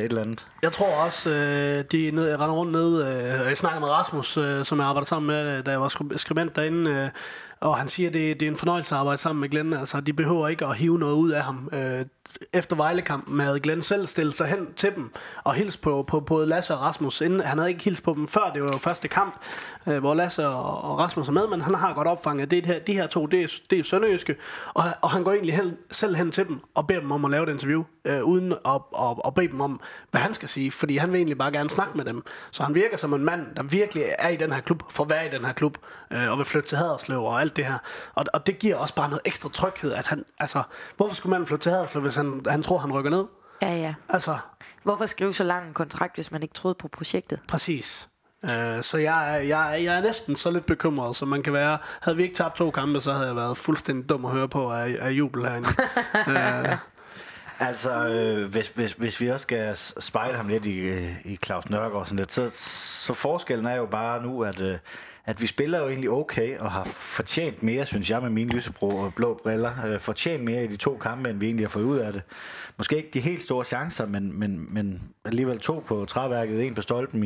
eller andet. Jeg tror også, jeg render rundt ned, jeg snakker med Rasmus, som jeg arbejder sammen med, da jeg var skribent derinde, og han siger, at det er en fornøjelse at arbejde sammen med Glenn. Altså, de behøver ikke at hive noget ud af ham. Efter Vejlekampen havde Glenn selv stillet sig hen til dem og hilst på både Lasse og Rasmus. Inden, han havde ikke hilst på dem før, det var jo første kamp, hvor Lasse og Rasmus er med, men han har godt opfanget, de her to, det er sønderjyske, og han går egentlig selv hen til dem og beder dem om at lave et interview, uden at bede dem om, hvad han skal sige, fordi han vil egentlig bare gerne snakke med dem. Så han virker som en mand, der virkelig er i den her klub, for at være i den her klub, og vil flytte til Haderslev og alt det her. Og det giver også bare noget ekstra tryghed, at han, altså, hvorfor skulle man flytte til Haderslev, hvis han tror, han rykker ned? Ja. Altså, hvorfor skrive så lang en kontrakt, hvis man ikke troede på projektet? Præcis. Så jeg er næsten så lidt bekymret, som man kan være. Havde vi ikke tabt 2 kampe, så havde jeg været fuldstændig dum at høre på af jubel herinde. Altså, hvis vi også skal spejle ham lidt i Claus Nørgaard sådan lidt, så forskellen er jo bare nu, at vi spiller jo egentlig okay, og har fortjent mere, synes jeg, med mine lyseblå briller. Fortjent mere i de 2 kampe, end vi egentlig har fået ud af det. Måske ikke de helt store chancer, men alligevel 2 på træværket, 1 på stolpen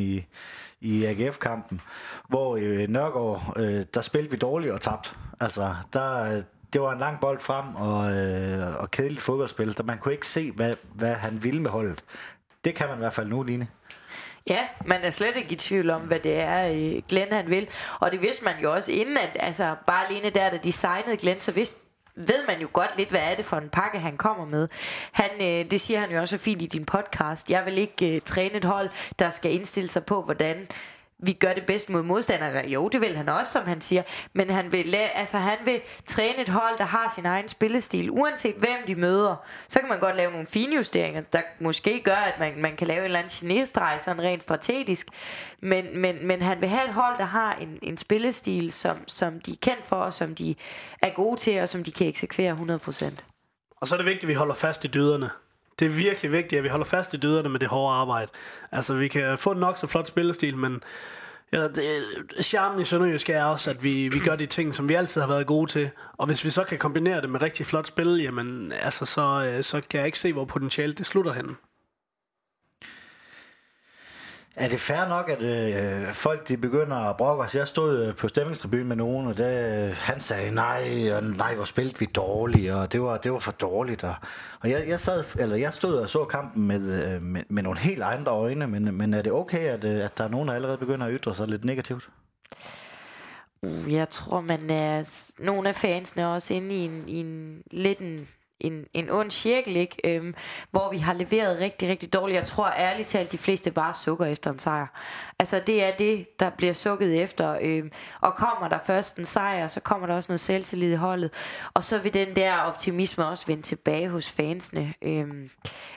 i AGF-kampen, hvor Nørgaard, der spillede vi dårligt og tabt. Altså, det var en lang bold frem og kedeligt fodboldspil, der man kunne ikke se, hvad han ville med holdet. Det kan man i hvert fald nu, Line. Ja, man er slet ikke i tvivl om, hvad det er, Glenn han vil. Og det vidste man jo også inden, at altså, bare alene der, da de signede Glenn, så ved man jo godt lidt, hvad er det for en pakke, han kommer med. Det siger han jo også fint i din podcast. Jeg vil ikke træne et hold, der skal indstille sig på, hvordan vi gør det bedst mod modstandere. Jo, det vil han også, som han siger. Men han vil træne et hold, der har sin egen spillestil. Uanset hvem de møder, så kan man godt lave nogle finjusteringer, der måske gør, at man kan lave en eller anden genestreg, sådan rent strategisk. Men han vil have et hold, der har en spillestil, som de er kendt for, og som de er gode til, og som de kan eksekvere 100%. Og så er det vigtigt, at vi holder fast i dyderne. Det er virkelig vigtigt, at vi holder fast i dyderne med det hårde arbejde. Altså, vi kan få nok så flot spillestil, men charmen i Sønderjysk er også, at vi gør de ting, som vi altid har været gode til. Og hvis vi så kan kombinere det med rigtig flot spil, jamen, altså, så kan jeg ikke se, hvor potentialet det slutter henne. Er det fair nok, at folk de begynder at brokke os? Jeg stod på stemningstribunen med nogen, og han sagde nej, hvor spillede vi dårligt, og det var for dårligt. Og jeg stod og så kampen med nogle helt andre øjne, men er det okay, at der er nogen, der allerede begynder at ytre sig lidt negativt? Jeg tror, nogle af fansene er også inde i en ond cirkel, ikke? Hvor vi har leveret rigtig, rigtig dårligt. Jeg tror ærligt talt, de fleste bare sukker efter en sejr. Altså det er det, der bliver sukket efter. Og kommer der først en sejr, så kommer der også noget selvtillid i holdet. Og så vil den der optimisme også vende tilbage hos fansene.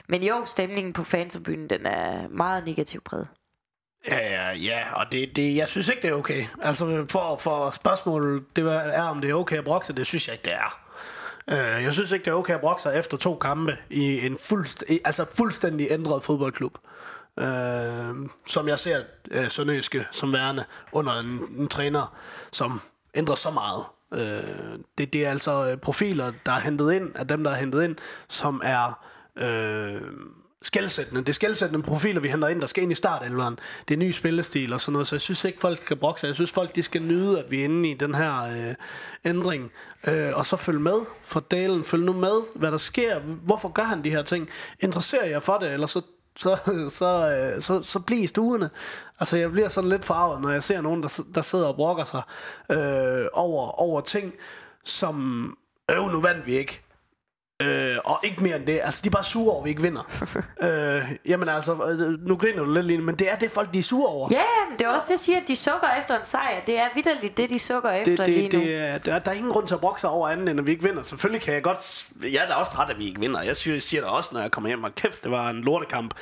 Men jo, stemningen på fanserbyen, den er meget negativ præget. Ja, og det, jeg synes ikke, det er okay. Altså for spørgsmålet, det er, om det er okay at brokse, det synes jeg ikke, det er. Jeg synes ikke, det er okay at brokke sig efter 2 kampe i en fuldstændig ændret fodboldklub, som jeg ser Sønderjyske som værende under en træner, som ændrer så meget. Det er altså profiler, der er hentet ind, af dem, der er hentet ind, som er skelsættende. Det er skelsættende profiler, vi henter ind, der skal ind i startelveren. Det er ny spillestil og sådan noget, så jeg synes ikke, folk kan brokke sig. Jeg synes, folk de skal nyde, at vi er inde i den her ændring. Og så følg med for delen. Følg nu med, hvad der sker. Hvorfor gør han de her ting? Interesserer jeg for det, eller så bliver i stuerne. Altså, jeg bliver sådan lidt farvet, når jeg ser nogen, der sidder og brokker sig over ting, som nu vandt vi ikke. Og ikke mere end det. Altså de er bare sure over vi ikke vinder. Jamen altså, nu griner du lidt lige, men det er det folk de er sure over. Ja, men det er også det jeg siger, at de sukker efter en sejr. Det er vitterligt det de sukker efter lige nu. Der er ingen grund til at brokke sig over andet end at vi ikke vinder. Selvfølgelig kan jeg godt. Jeg er da også træt at vi ikke vinder. Jeg siger da også når jeg kommer hjem, og kæft det var en lortekamp.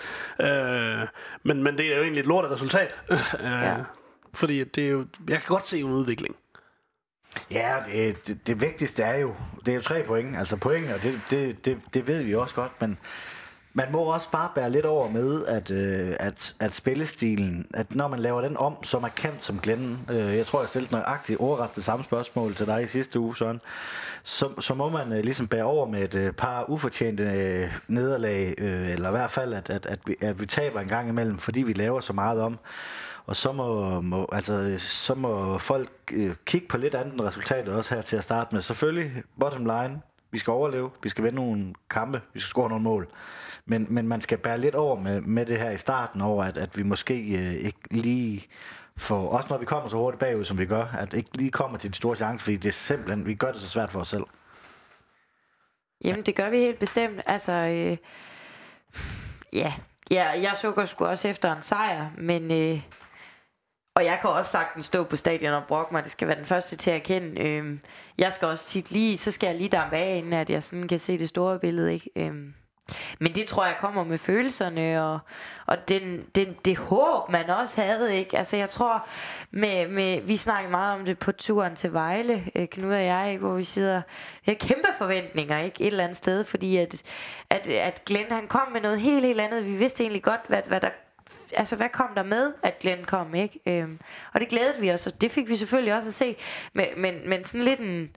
Men det er jo egentlig et lortet resultat. Ja. Fordi det er jo, jeg kan godt se en udvikling. Ja, det vigtigste er jo, det er jo 3 point, altså pointene, og det ved vi også godt, men man må også bare bære lidt over med, at spillestilen, at når man laver den om, så markant som Glenn, jeg tror jeg stillede nøjagtigt overret det samme spørgsmål til dig i sidste uge, Søren, så må man ligesom bære over med et par ufortjente nederlag, eller i hvert fald, at vi taber en gang imellem, fordi vi laver så meget om. Og så må folk kigge på lidt andet resultater også her til at starte med. Selvfølgelig, bottom line, vi skal overleve, vi skal vinde nogle kampe, vi skal score nogle mål. Men man skal bære lidt over med det her i starten over, at vi måske ikke lige får, også når vi kommer så hurtigt bagud, som vi gør, at ikke lige kommer til de store chancer, fordi det er simpelthen, vi gør det så svært for os selv. Jamen det gør vi helt bestemt, altså ja. Ja, jeg sukker sgu også efter en sejr, men... Og jeg kan også sagtens stå på stadion og brokke mig. Det skal være den første til at erkende. Jeg skal også tit lige... Så skal jeg lige dampe af, inden at jeg sådan kan se det store billede, ikke? Men det tror jeg kommer med følelserne og det håb, man også havde, ikke? Altså jeg tror... vi snakkede meget om det på turen til Vejle, Knud og jeg, ikke? Hvor vi sidder... Vi har kæmpe forventninger, ikke? Et eller andet sted, fordi at Glenn han kom med noget helt, helt andet. Vi vidste egentlig godt, hvad der... Altså hvad kom der med, at Glenn kom, ikke? Og det glædede vi os, og det fik vi selvfølgelig også at se. Men sådan lidt en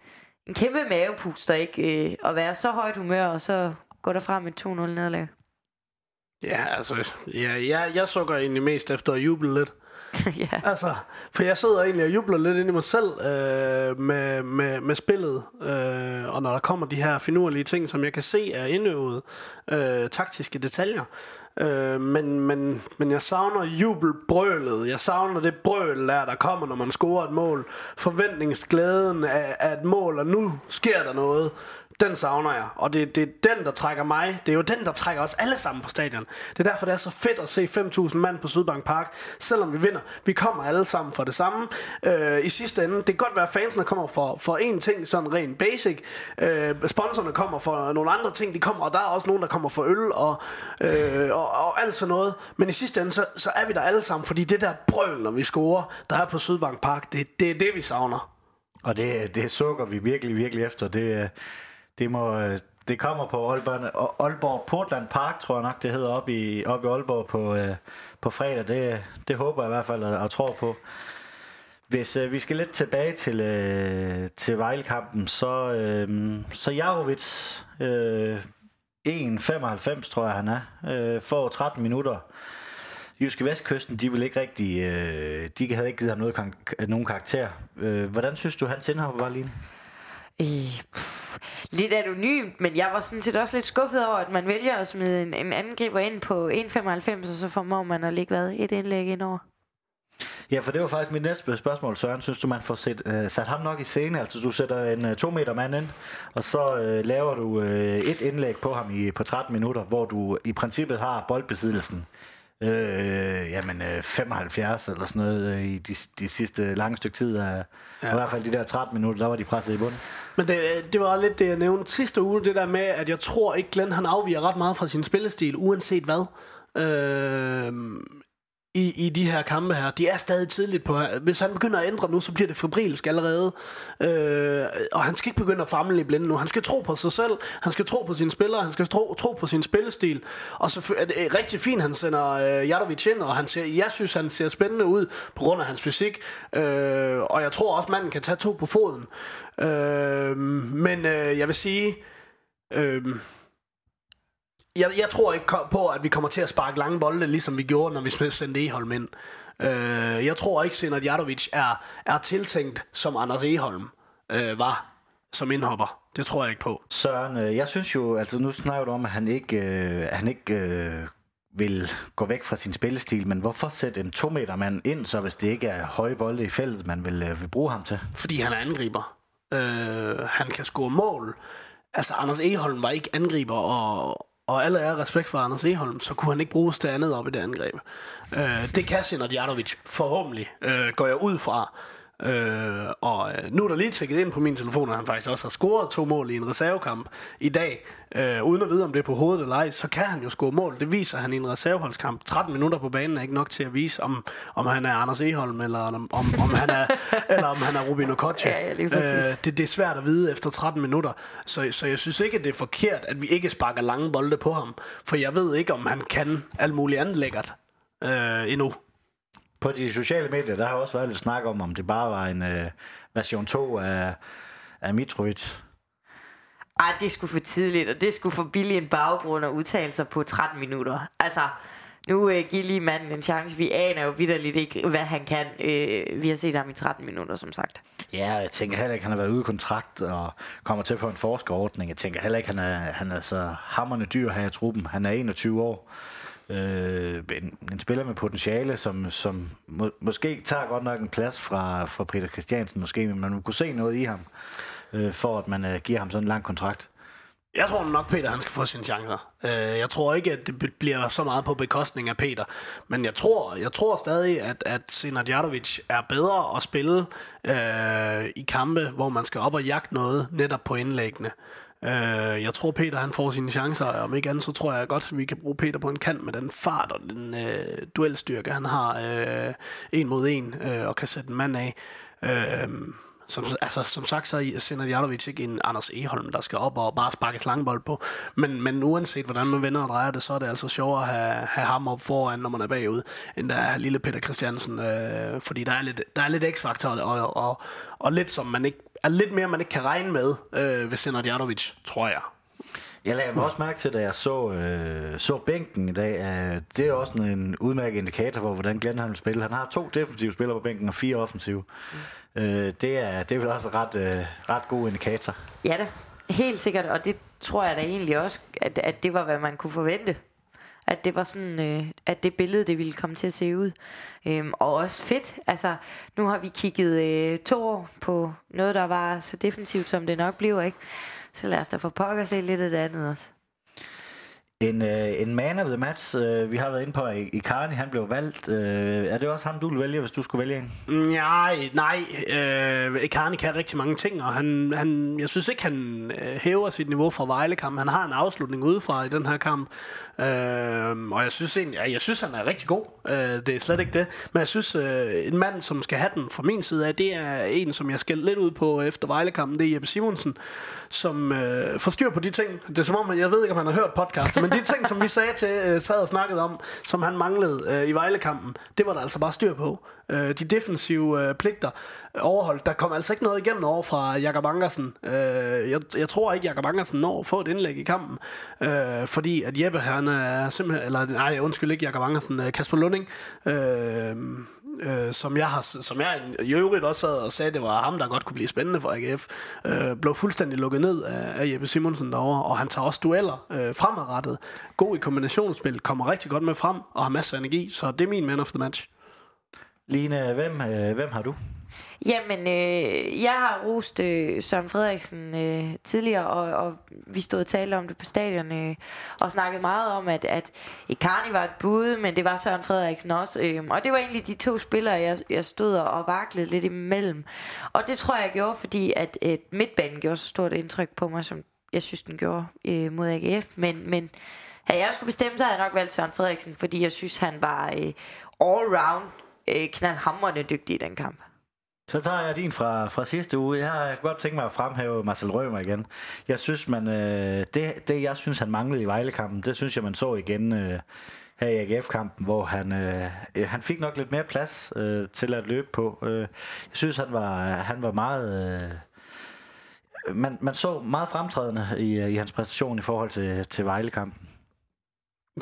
kæmpe mavepuster, ikke? At være så højt humør, og så... Gå derfra med 2-0 nederlag. Ja, altså... Ja, jeg sukker egentlig mest efter at juble lidt. Ja. Altså, for jeg sidder egentlig og jubler lidt ind i mig selv med spillet. Og når der kommer de her finurlige ting, som jeg kan se er indøvet taktiske detaljer. Men jeg savner jubelbrølet. Jeg savner det brøl der kommer, når man scorer et mål. Forventningsglæden af et mål, og nu sker der noget. Den savner jeg, og det er den, der trækker mig. Det er jo den, der trækker os alle sammen på stadion. Det er derfor, det er så fedt at se 5.000 mand på Sydbank Park, selvom vi vinder. Vi kommer alle sammen for det samme. I sidste ende, det kan godt være, at fansene kommer for én ting, sådan rent basic. Sponsorerne kommer for nogle andre ting, de kommer, og der er også nogen, der kommer for øl og alt sådan noget. Men i sidste ende, så er vi der alle sammen, fordi det der brøl, når vi scorer, der er på Sydbank Park, det er det, vi savner. Og det sukker vi virkelig, virkelig efter. Det kommer på Aalborg Portland Park, tror jeg nok det hedder, oppe i Aalborg på fredag. Det håber jeg i hvert fald og tror på. Hvis vi skal lidt tilbage til Vejle-kampen, så Jarovic, 1,95 tror jeg han er, får 13 minutter. Jyske Vestkysten, de ville ikke rigtig, de havde ikke givet ham nogen karakter. Hvordan synes du hans indhop var, Line? Lidt anonymt, men jeg var sådan set også lidt skuffet over, at man vælger at smide en angriber ind på 1,95, og så formår man at lægge et indlæg indover. Ja, for det var faktisk mit næste spørgsmål, Søren. Synes du, man får sat ham nok i scene? Altså, du sætter en 2 meter mand ind, og så laver du et indlæg på ham på 13 minutter, hvor du i princippet har boldbesiddelsen 75 eller sådan noget i de sidste lange stykke tid af, ja. I hvert fald de der 13 minutter, der var de presset i bunden. Men det var lidt det jeg nævnte sidste uge, det der med at jeg tror ikke Glenn han afviger ret meget fra sin spillestil uanset hvad i de her kampe her. De er stadig tidligt på. Hvis han begynder at ændre nu, så bliver det febrilsk allerede. Og han skal ikke begynde at famle i blinde nu. Han skal tro på sig selv. Han skal tro på sine spillere. Han skal tro på sin spillestil. Og så er det rigtig fint, han sender Jatović ind, og jeg synes, han ser spændende ud på grund af hans fysik. Og jeg tror også, manden kan tage 2 på foden. Men jeg vil sige... Jeg tror ikke på, at vi kommer til at sparke lange bolde, ligesom vi gjorde, når vi sendte Egholm ind. Jeg tror ikke, Senad Jatović er tiltænkt, som Anders Egholm var som indhopper. Det tror jeg ikke på. Søren, jeg synes jo, altså nu snakker du om, at han ikke vil gå væk fra sin spillestil, men hvorfor sætte en 2 meter mand ind, så hvis det ikke er høje bolde i feltet, man vil bruge ham til? Fordi han er angriber. Han kan score mål. Altså, Anders Egholm var ikke angriber, og alle er respekt for Anders Egholm, så kunne han ikke bruges til andet op i det angreb. Det kan Senad Jatović forhåbentlig, går jeg ud fra. Og nu er der lige tjekket ind på min telefon, og han faktisk også har scoret 2 mål i en reservekamp i dag. Uden at vide om det er på hovedet eller ej, så kan han jo score mål. Det viser han i en reserveholdskamp. 13 minutter på banen er ikke nok til at vise om han er Anders Egholm, eller om han er eller om han er Rubin Okocha. Det er svært at vide efter 13 minutter. Så jeg synes ikke, at det er forkert, at vi ikke sparker lange bolde på ham, for jeg ved ikke, om han kan alt muligt andet lækkert endnu. På de sociale medier, der har også været lidt snak om det bare var en version 2 af Mitrovic. Ej, det er sgu for tidligt, og det er sgu for billig en baggrund at udtale sig på 13 minutter. Altså, nu giv lige manden en chance. Vi aner jo vitterligt ikke, hvad han kan. Vi har set ham i 13 minutter, som sagt. Ja, jeg tænker heller ikke, han har været ude i kontrakt og kommer til på en forskerordning. Jeg tænker heller ikke, han er så hamrende dyr her i truppen. Han er 21 år. En spiller med potentiale, som måske tager godt nok en plads fra Peter Christiansen måske, men man kunne se noget i ham, for at man giver ham sådan en lang kontrakt. Jeg tror nok, Peter han skal få sine chancer. Jeg tror ikke, at det bliver så meget på bekostning af Peter. Men jeg tror stadig, at Senad Jatović er bedre at spille i kampe, hvor man skal op og jagte noget netop på indlæggene. Jeg tror Peter han får sine chancer, og om ikke andet så tror jeg godt vi kan bruge Peter på en kant med den fart og den duelstyrke han har, en mod en, og kan sætte en mand af. Som sagt, så er Senad Jatović ikke en Anders Egholm, der skal op og bare sparke slangbold på. Men uanset hvordan man vender og drejer det, så er det altså sjovere at have ham op foran, når man er bagud, end der er lille Peter Christiansen. Fordi der er lidt x-faktor, og lidt som man ikke, er lidt mere, man ikke kan regne med ved Senad Jatović, tror jeg. Jeg lagde mig også mærke til, da jeg så bænken i dag. Det er også en udmærket indikator for, hvordan Glenn han vil spille. Han har 2 defensive spillere på bænken og 4 offensive. Det er vel også en ret god indikator. Ja da, helt sikkert. Og det tror jeg da egentlig også, at det var, hvad man kunne forvente. At det var sådan, at det billede, det ville komme til at se ud. Og også fedt. Altså, nu har vi kigget 2 år på noget, der var så defensivt, som det nok bliver, ikke? Så lad os da få pokker se lidt af det andet også. En man of the match, vi har været inde på, Ikarni, han blev valgt. Er det også ham, du ville vælge, hvis du skulle vælge en? Nej, Ikarni kan rigtig mange ting, og han, jeg synes ikke, han hæver sit niveau fra Vejle-kamp. Han har en afslutning udefra i den her kamp, og jeg synes, han er rigtig god. Det er slet ikke det. Men jeg synes, en mand, som skal have den fra min side af, det er en, som jeg skældte lidt ud på efter Vejle-kampen. Det er Jeppe Simonsen, som får styr på de ting. Det er som om, jeg ved ikke, om han har hørt podcasten, men de ting, som vi sagde til, sad og snakkede om, som han manglede i Vejle-kampen, det var der altså bare styr på. De defensive pligter overholdt. Der kom altså ikke noget igennem over fra Jakob Ankersen. Jeg tror ikke, Jakob Ankersen når at få et indlæg i kampen, fordi at Jeppe, han er simpelthen... Eller, nej, undskyld, ikke Jakob Ankersen. Kasper Lunding, som jeg i øvrigt også sad og sagde, det var ham, der godt kunne blive spændende for AGF, blev fuldstændig lukket ned af Jeppe Simonsen derovre, og han tager også dueller fremadrettet. God i kombinationsspil, kommer rigtig godt med frem, og har masser af energi, så det er min man of the match. Line, hvem har du? Jamen, jeg har rost Søren Frederiksen tidligere, og vi stod og talte om det på stadion, og snakkede meget om, at Ikarni var et bud, men det var Søren Frederiksen også. Og det var egentlig de 2 spillere, jeg stod og vaklede lidt imellem. Og det tror jeg gjorde, fordi at midtbanen gjorde så stort indtryk på mig, som jeg synes, den gjorde mod AGF. Men havde jeg skulle bestemme, så havde jeg nok valgt Søren Frederiksen, fordi jeg synes, han var all-round knaldhamrende dygtig i den kamp. Så tager jeg din fra sidste uge. Jeg har godt tænkt mig at fremhæve Marcel Rømer igen. Jeg synes, det jeg synes, han manglede i Vejle-kampen, det synes jeg, man så igen her i AGF-kampen, hvor han fik nok lidt mere plads til at løbe på. Jeg synes, han var meget... Man så meget fremtrædende i hans præstation i forhold til Vejle-kampen.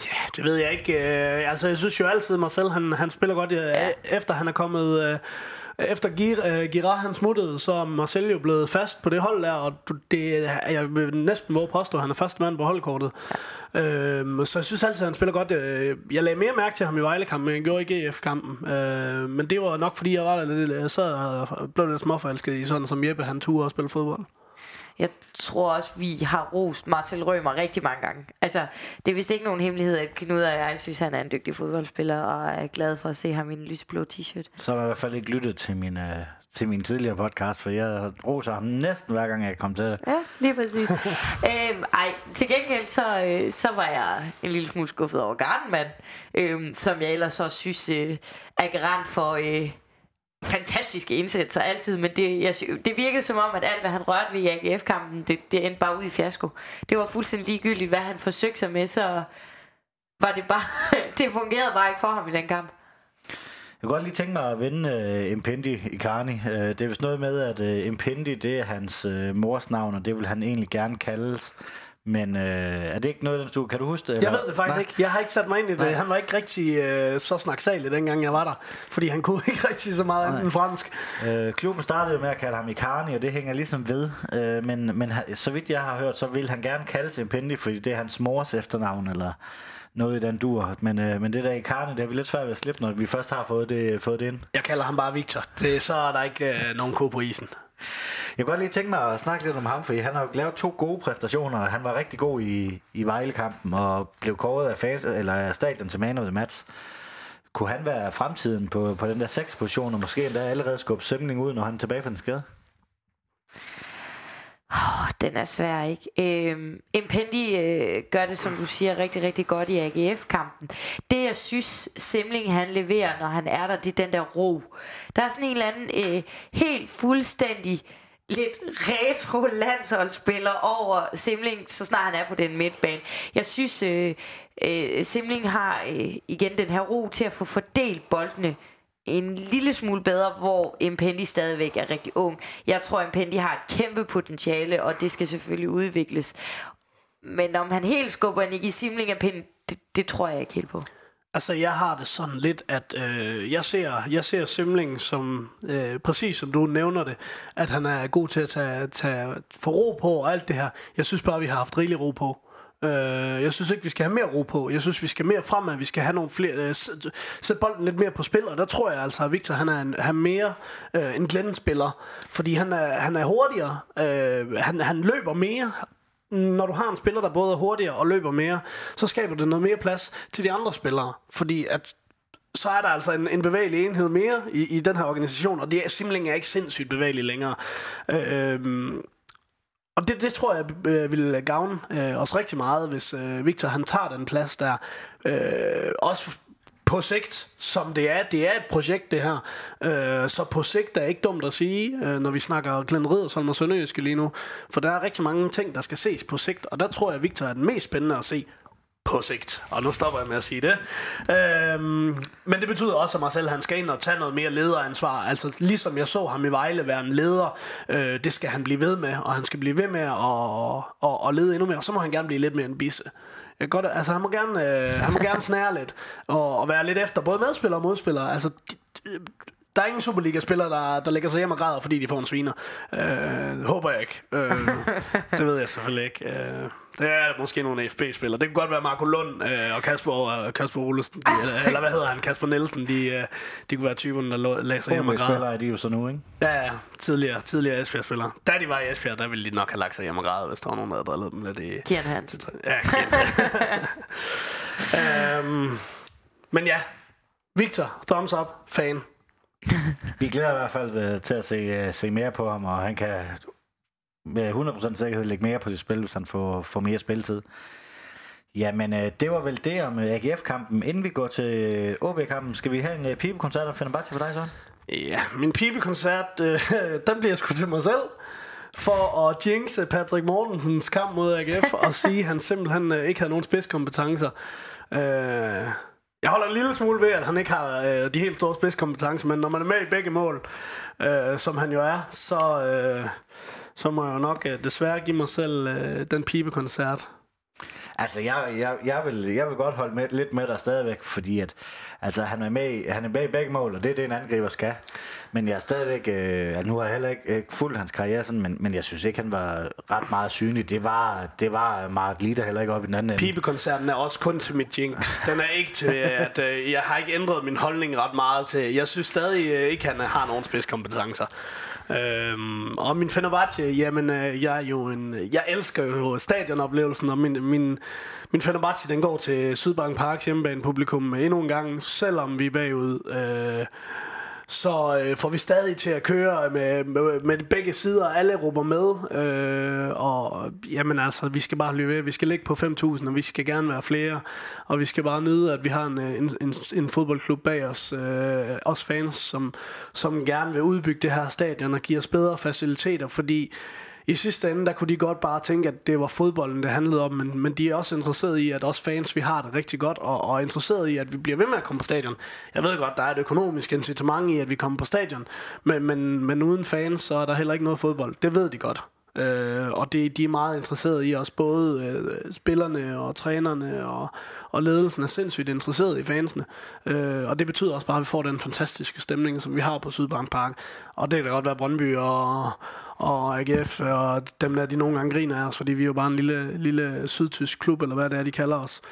Ja, det ved jeg ikke. Altså, jeg synes jo altid, Marcel, han spiller godt, efter han er kommet... Efter Girard han smuttede, så er Marcel jo blevet fast på det hold der, og jeg vil næsten våge påstå, at han er første mand på holdkortet. Så jeg synes altid, at han spiller godt. Jeg lagde mere mærke til ham i Vejle-kampen, men jeg gjorde ikke GF-kampen. Men det var nok, fordi jeg sad og blev lidt småforelsket i sådan, som Jeppe, han turde og spille fodbold. Jeg tror også, vi har rost Marcel Rømer rigtig mange gange. Altså, det er vist ikke nogen hemmelighed, at Knud og jeg synes, han er en dygtig fodboldspiller, og er glad for at se ham i en lysblå t-shirt. Så har jeg i hvert fald ikke lyttet til min tidligere podcast, for jeg roser ham næsten hver gang, jeg kom til det. Ja, lige præcis. Til gengæld, så var jeg en lille smule skuffet over Gardenman, som jeg ellers så synes er garant for... fantastiske indsatser altid, men det virkede som om, at alt hvad han rørte ved i AGF-kampen, det endte bare ud i fiasko. Det var fuldstændig ligegyldigt, hvad han forsøgte sig med, så var det bare det fungerede bare ikke for ham i den kamp. Jeg kunne godt lige tænke mig at vende Mpendi Ikarni. Det er vist noget med, at Mpendi, det er hans mors navn, og det vil han egentlig gerne kaldes. Men er det ikke noget, kan du huske det? Eller? Jeg ved det faktisk ikke. Jeg har ikke sat mig ind i det. Nej. Han var ikke rigtig så snaksalig, dengang jeg var der. Fordi han kunne ikke rigtig så meget andet end fransk. Klubben startede med at kalde ham Ikarni, og det hænger ligesom ved. Men så vidt jeg har hørt, så vil han gerne kaldes Mpendi, fordi det er hans mors efternavn, eller noget i den dur. Men det der Ikarni, det er vi lidt svært ved at slippe, når vi først har fået det ind. Jeg kalder ham bare Victor. Så er der ikke nogen ko på isen. Jeg kunne godt lige tænke mig at snakke lidt om ham, for han har jo lavet 2 gode præstationer. Han var rigtig god i Vejle-kampen og blev kåret af fans, eller stadion til man of the match. Kunne han være fremtiden på den der 6. position, og måske endda allerede skubbe Simling ud, når han er tilbage fra den skade? Den er svær, ikke? Mpendi gør det, som du siger, rigtig, rigtig godt i AGF-kampen. Det, jeg synes, Simling han leverer, når han er der, det er den der ro. Der er sådan en eller anden helt fuldstændig lidt retro landsholdsspiller over Simling, så snart han er på den midtbane. Jeg synes, Simling har igen den her ro til at få fordelt boldene en lille smule bedre, hvor Mpendi stadigvæk er rigtig ung. Jeg tror, Mpendi har et kæmpe potentiale, og det skal selvfølgelig udvikles. Men om han helt skubber en i Simling af pinden, det tror jeg ikke helt på. Altså, jeg har det sådan lidt, at jeg ser Simling som, præcis som du nævner det, at han er god til at få ro på og alt det her. Jeg synes bare, vi har haft rigelig ro på. Jeg synes ikke, vi skal have mere ro på. Jeg synes, vi skal mere fremad. Vi skal have nogle flere sætte bolden lidt mere på spil. Og der tror jeg altså, at Victor han er mere en Glenn-spiller. Fordi han er hurtigere. Han løber mere. Når du har en spiller, der både er hurtigere og løber mere, så skaber det noget mere plads til de andre spillere. Fordi at så er der altså en bevægelig enhed mere i den her organisation. Og det er simpelthen ikke sindssygt bevægelig længere. Og det tror jeg vil gavne os rigtig meget, hvis Victor han tager den plads der. Også på sigt, som det er. Det er et projekt, det her. Så på sigt er ikke dumt at sige, når vi snakker Glenn Riddersholm og Sønderjyske lige nu. For der er rigtig mange ting, der skal ses på sigt. Og der tror jeg, at Victor er den mest spændende at se på sigt. Og nu stopper jeg med at sige det. Men det betyder også, at Marcel han skal ind og tage noget mere lederansvar. Altså ligesom jeg så ham i Vejle være en leder, det skal han blive ved med, og han skal blive ved med at lede endnu mere. Og så må han gerne blive lidt mere en bisse. Godt, altså han må gerne snære lidt, og være lidt efter både medspillere og modspillere. Altså der er ingen Superliga-spillere, der lægger sig hjem og græder, fordi de får en sviner. Håber jeg ikke. Det ved jeg selvfølgelig ikke. Det er måske nogle FB-spillere. Det kan godt være Marco Lund og Kasper Olesen. Eller hvad hedder han? Kasper Nielsen. De kunne være typen, der lagde sig hjem og græder. Spillere er de jo så nu, ikke? Ja. Tidligere Esbjerg-spillere. Da de var i Esbjerg, der ville de nok have lagt sig hjem og græde, hvis der var nogen, der havde drillet dem lidt i... Kjern Hansen. Ja, Kjern. Men ja. Victor, thumbs up, fan. Vi glæder i hvert fald til at se mere på ham, og han kan med 100% sikkerhed lægge mere på sit spil, hvis han får mere spilletid. Jamen, det var vel det om AGF-kampen. Inden vi går til OB-kampen, skal vi have en pibekoncert og Fenerbahce for dig, Søren? Ja, min pibekoncert, den bliver sgu til mig selv. For at jinxe Patrick Mortensens kamp mod AGF og sige, at han simpelthen ikke havde nogen spidskompetencer. Jeg holder en lille smule ved, at han ikke har de helt store spidskompetencer, men når man er med i begge mål, som han jo er, så må jeg jo nok desværre give mig selv den pibekoncert. Altså, jeg vil godt holde lidt med dig stadigvæk, fordi at, altså, han er med i begge mål, og det er det, en angriber skal. Men jeg er stadigvæk, nu har jeg heller ikke fulgt hans karriere, sådan, men jeg synes ikke, han var ret meget synlig. Det var Mark Litter heller ikke op i den anden ende. Pibekoncerten er også kun til mit jinx. Den er ikke til, at jeg har ikke ændret min holdning ret meget til. Jeg synes stadig ikke, han har nogen spidskompetencer. Og min Fenerbahce, jamen jeg elsker jo stadionoplevelsen, og min Fenerbahce, den går til Sydbank Parks hjemmebane publikum endnu en gang, selvom vi er bagud. Så får vi stadig til at køre med begge sider, alle råber med, og jamen altså, vi skal bare løbe, vi skal ligge på 5.000, og vi skal gerne være flere, og vi skal bare nyde, at vi har en fodboldklub bag os, os fans, som gerne vil udbygge det her stadion og give os bedre faciliteter, fordi i sidste ende, der kunne de godt bare tænke, at det var fodbolden, det handlede om, men de er også interesserede i, at også fans, vi har det rigtig godt, og er interesserede i, at vi bliver ved med at komme på stadion. Jeg ved godt, der er et økonomisk incitament i, at vi kommer på stadion, men uden fans, så er der heller ikke noget fodbold. Det ved de godt. Og de er meget interesserede i os, både spillerne og trænerne og ledelsen er sindssygt interesseret i fansene, og det betyder også bare, at vi får den fantastiske stemning, som vi har på Sydbank Park. Og det kan da godt være Brøndby og AGF og dem der, de nogle gange griner af os, fordi vi er jo bare en lille sydtysk klub, eller hvad det er, de kalder os,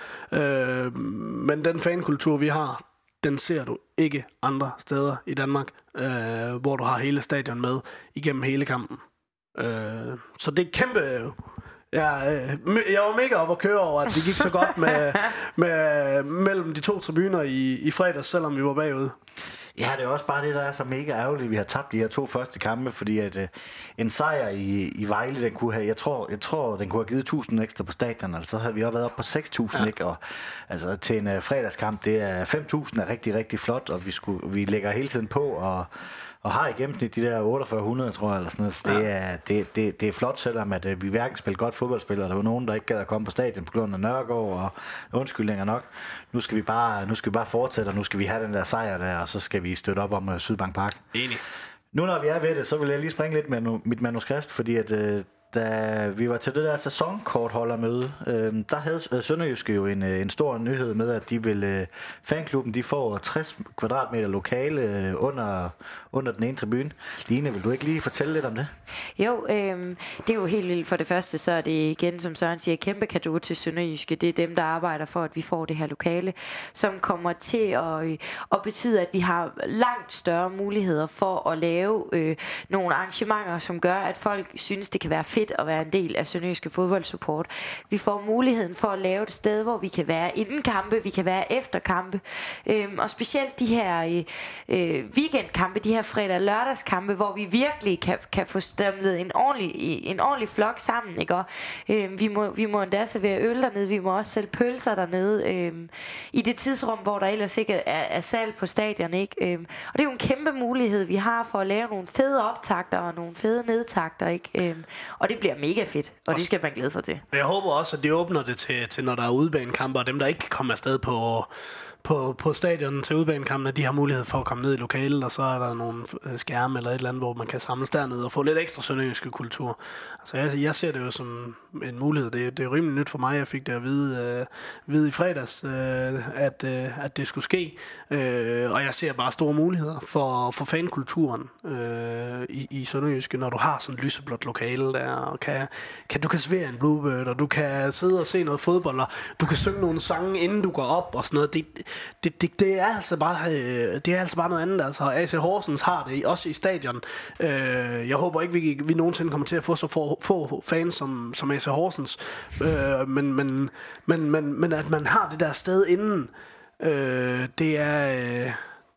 men den fankultur, vi har, den ser du ikke andre steder i Danmark, hvor du har hele stadion med igennem hele kampen. Så det er kæmpe. Jeg var mega op at køre over, at det gik så godt med mellem de to tribuner i fredags, selvom vi var bagud. Ja, det er også bare det, der er så mega ærgerligt. Vi har tabt de her to første kampe, fordi at en sejr i Vejle, den kunne have, jeg tror den kunne have givet 1.000 ekstra på stadion, altså så havde vi også været op på 6.000, ikke? Og altså til en fredagskamp, det er 5.000 er rigtig, rigtig flot, og vi lægger hele tiden på og har i gennemsnit de der 4800, tror jeg, eller sådan noget. Så det er flot, selvom at vi hverken spiller godt fodboldspil, og der var nogen, der ikke gad at komme på stadion på grund af Nørgaard og undskyldninger nok. Nu skal vi bare fortsætte, og nu skal vi have den der sejr der, og så skal vi støtte op om Sydbank Park. Enig. Nu når vi er ved det, så vil jeg lige springe lidt med mit manuskript, fordi at da vi var til det der sæsonkortholdermøde, der havde Sønderjyske jo en stor nyhed med, at de vil, fanklubben, de får 60 kvadratmeter lokale under den ene tribune. Line, vil du ikke lige fortælle lidt om det? Jo, det er jo helt vildt. For det første, så er det igen, som Søren siger, kæmpe cadeau til Sønderjyske. Det er dem, der arbejder for, at vi får det her lokale, som kommer til at betyde, at vi har langt større muligheder for at lave nogle arrangementer, som gør, at folk synes, det kan være fedt at være en del af Sønderjyske fodboldsupport. Vi får muligheden for at lave et sted, hvor vi kan være inden kampe, vi kan være efter kampe, og specielt de her weekendkampe, de her fredag- og lørdagskampe, hvor vi virkelig kan få stemlet en ordentlig flok sammen, ikke? Og, vi må endda servere øl dernede, vi må også sælge pølser dernede, i det tidsrum, hvor der ellers ikke er salg på stadion, ikke? Og det er jo en kæmpe mulighed, vi har for at lave nogle fede optakter og nogle fede nedtakter, ikke? Og det bliver mega fedt, og det skal man glæde sig til. Jeg håber også, at det åbner det til når der er udbanekamper, og dem, der ikke kan komme afsted på stadion til udbanekampene, de har mulighed for at komme ned i lokalet, og så er der nogle skærme eller et eller andet, hvor man kan samles dernede og få lidt ekstra sønderjyske kultur. Altså jeg ser det jo som en mulighed. Det er rimelig nyt for mig. Jeg fik det at vide i fredags, at det skulle ske. Og jeg ser bare store muligheder for fankulturen i sønderjyske, når du har sådan et lyseblåt lokale der, og du kan servere en bluebird, og du kan sidde og se noget fodbold, og du kan synge nogle sange, inden du går op og sådan noget. Det er altså bare noget andet. Altså AC Horsens har det også i stadion. Jeg håber ikke vi nogensinde kommer til at få så få fans som AC Horsens, men at man har det der sted inden,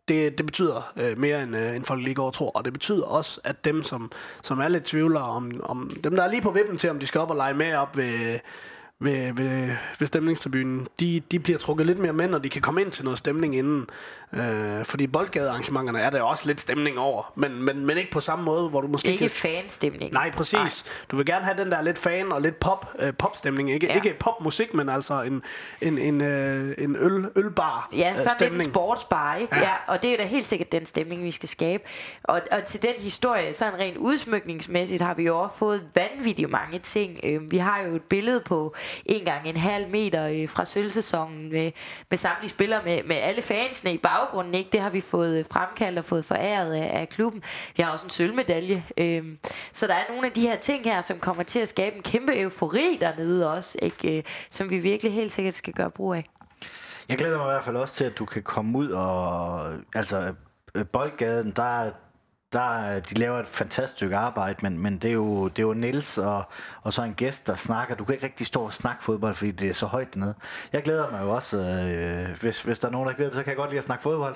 det betyder mere end folk lige går og tror, og det betyder også, at dem som er lidt tvivlere om dem, der er lige på vippen til, om de skal op og lege med op ved stemningstribunen, de bliver trukket lidt mere mænd, og de kan komme ind til noget stemning inden. Fordi boldgadearrangementerne er der også lidt stemning over, men ikke på samme måde, hvor du måske ikke fanstemning. Nej, præcis. Nej. Du vil gerne have den der lidt fan og lidt popstemning, ikke? Ja. Ikke popmusik, men altså en ølbar. Ja, så lidt en sportsbar, ikke? Ja. Ja, og det er da helt sikkert den stemning, vi skal skabe. Og til den historie, sådan rent udsmykningsmæssigt, har vi jo også fået vanvittigt mange ting. Vi har jo et billede på 1,5 meter fra sølvsæsonen med samtlige spillere med alle fansene i baggrunden, ikke? Det har vi fået fremkaldt og fået foræret af klubben. Jeg har også en sølvmedalje, så der er nogle af de her ting her, som kommer til at skabe en kæmpe eufori dernede også, ikke? Som vi virkelig helt sikkert skal gøre brug af. Jeg glæder mig i hvert fald også til, at du kan komme ud og altså boldgaden, der der, de laver et fantastisk stykke arbejde, men det er jo Niels og så en gæst, der snakker. Du kan ikke rigtig stå og snakke fodbold, fordi det er så højt dernede. Jeg glæder mig jo også, hvis der er nogen, der glæder, så kan jeg godt lide at snakke fodbold.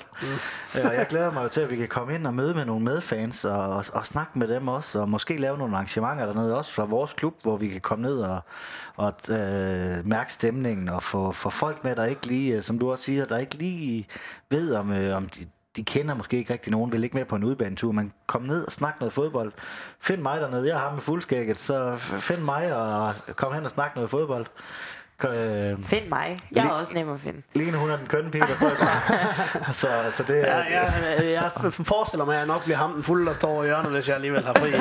Og jeg glæder mig jo til, at vi kan komme ind og møde med nogle medfans og snakke med dem også, og måske lave nogle arrangementer dernede også fra vores klub, hvor vi kan komme ned og mærke stemningen og få folk med, der ikke lige, som du også siger, der ikke lige ved om de kender måske ikke rigtig nogen, vil ikke med på en udbanetur, men kom ned og snak noget fodbold. Find mig dernede, jeg har med fuldskægget, så find mig og kom hen og snak noget fodbold. Find mig, jeg er også nem at finde. Line, hun er den kønne pige, der står i bare. så det er... Jeg forestiller mig, at jeg nok bliver ham den fulde, der står i hjørnet, hvis jeg alligevel har fri.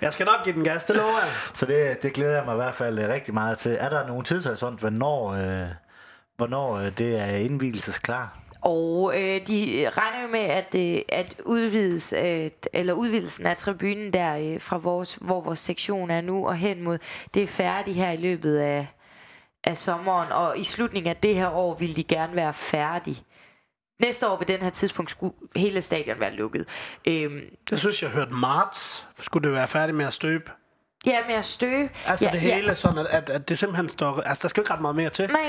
Jeg skal nok give den gas, det lover jeg. Så det glæder jeg mig i hvert fald rigtig meget til. Er der nogen tidshorisont, hvornår det er indvielsesklar? Og de regner jo med at udvidelsen af tribunen der fra vores sektion er nu og hen mod det er færdigt her i løbet af sommeren, og i slutningen af det her år vil de gerne være færdige. Næste år ved den her tidspunkt skulle hele stadion være lukket. Jeg synes jeg hørte marts skulle det være færdigt med at støbe. Ja, med at støve. Altså ja, det hele ja. Sådan, at det simpelthen står... Altså der skal jo ikke ret meget mere til. Nej.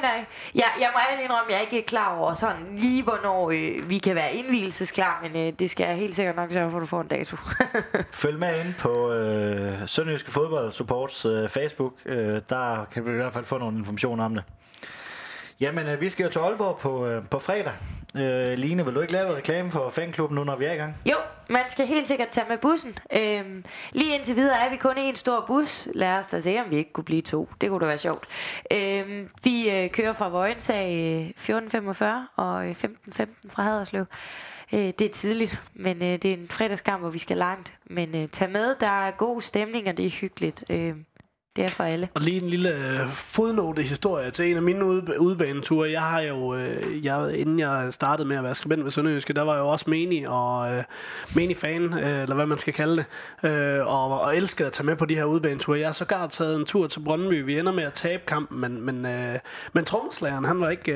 Jeg må ærligt indrømme, at jeg ikke er klar over sådan lige, hvornår vi kan være indvielsesklar. Men det skal jeg helt sikkert nok sørge for, at du får en dato. Følg med ind på Sønderjyske Fodbold Supports Facebook. Der kan vi i hvert fald få nogle informationer om det. Jamen, vi skal jo til Aalborg på fredag. Line, vil du ikke lave reklame for fanklubben nu, når vi er i gang? Jo, man skal helt sikkert tage med bussen. Lige indtil videre er vi kun en stor bus. Lad os da se, om vi ikke kunne blive to. Det kunne da være sjovt. Vi kører fra Vojens af 14.45 og 15.15 fra Haderslev. Det er tidligt, men det er en fredagskamp, hvor vi skal langt. Men tag med, der er god stemning, og det er hyggeligt. Det er for alle. Og lige en lille fodnote historie til en af mine udbaneture. Jeg har jo, inden jeg startede med at være skribent ved Sønderjyske, der var jeg jo også menig-fan, eller hvad man skal kalde det, og elskede at tage med på de her udbaneture. Jeg har sågar taget en tur til Brøndby. Vi ender med at tabe kampen, men trommeslageren, han var ikke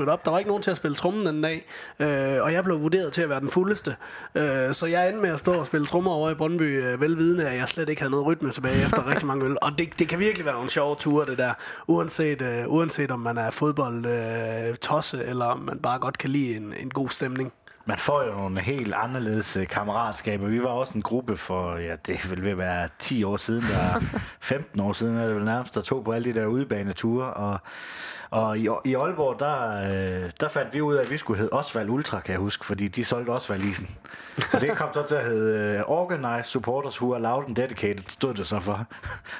mødt op. Der var ikke nogen til at spille trommen den dag, og jeg blev vurderet til at være den fuldeste. Så jeg endte med at stå og spille trommer over i Brøndby, velvidende, at jeg slet ikke havde noget rytme tilbage efter rigtig mange øl. Det kan virkelig være nogle sjove ture, det der, uanset om man er fodboldtosse, eller om man bare godt kan lide en god stemning. Man får jo nogle helt anderledes kammeratskaber. Vi var også en gruppe for, det ville være 10 år siden, der 15 år siden, er det vel nærmest, der tog på alle de der udebaneture. Og i Aalborg, der fandt vi ud af, at vi skulle hedde Osvald Ultra, kan jeg huske, fordi de solgte Osvald-isen. Og det kom så til at hedde Organized Supporters Who Are Loud and Dedicated, stod det så for.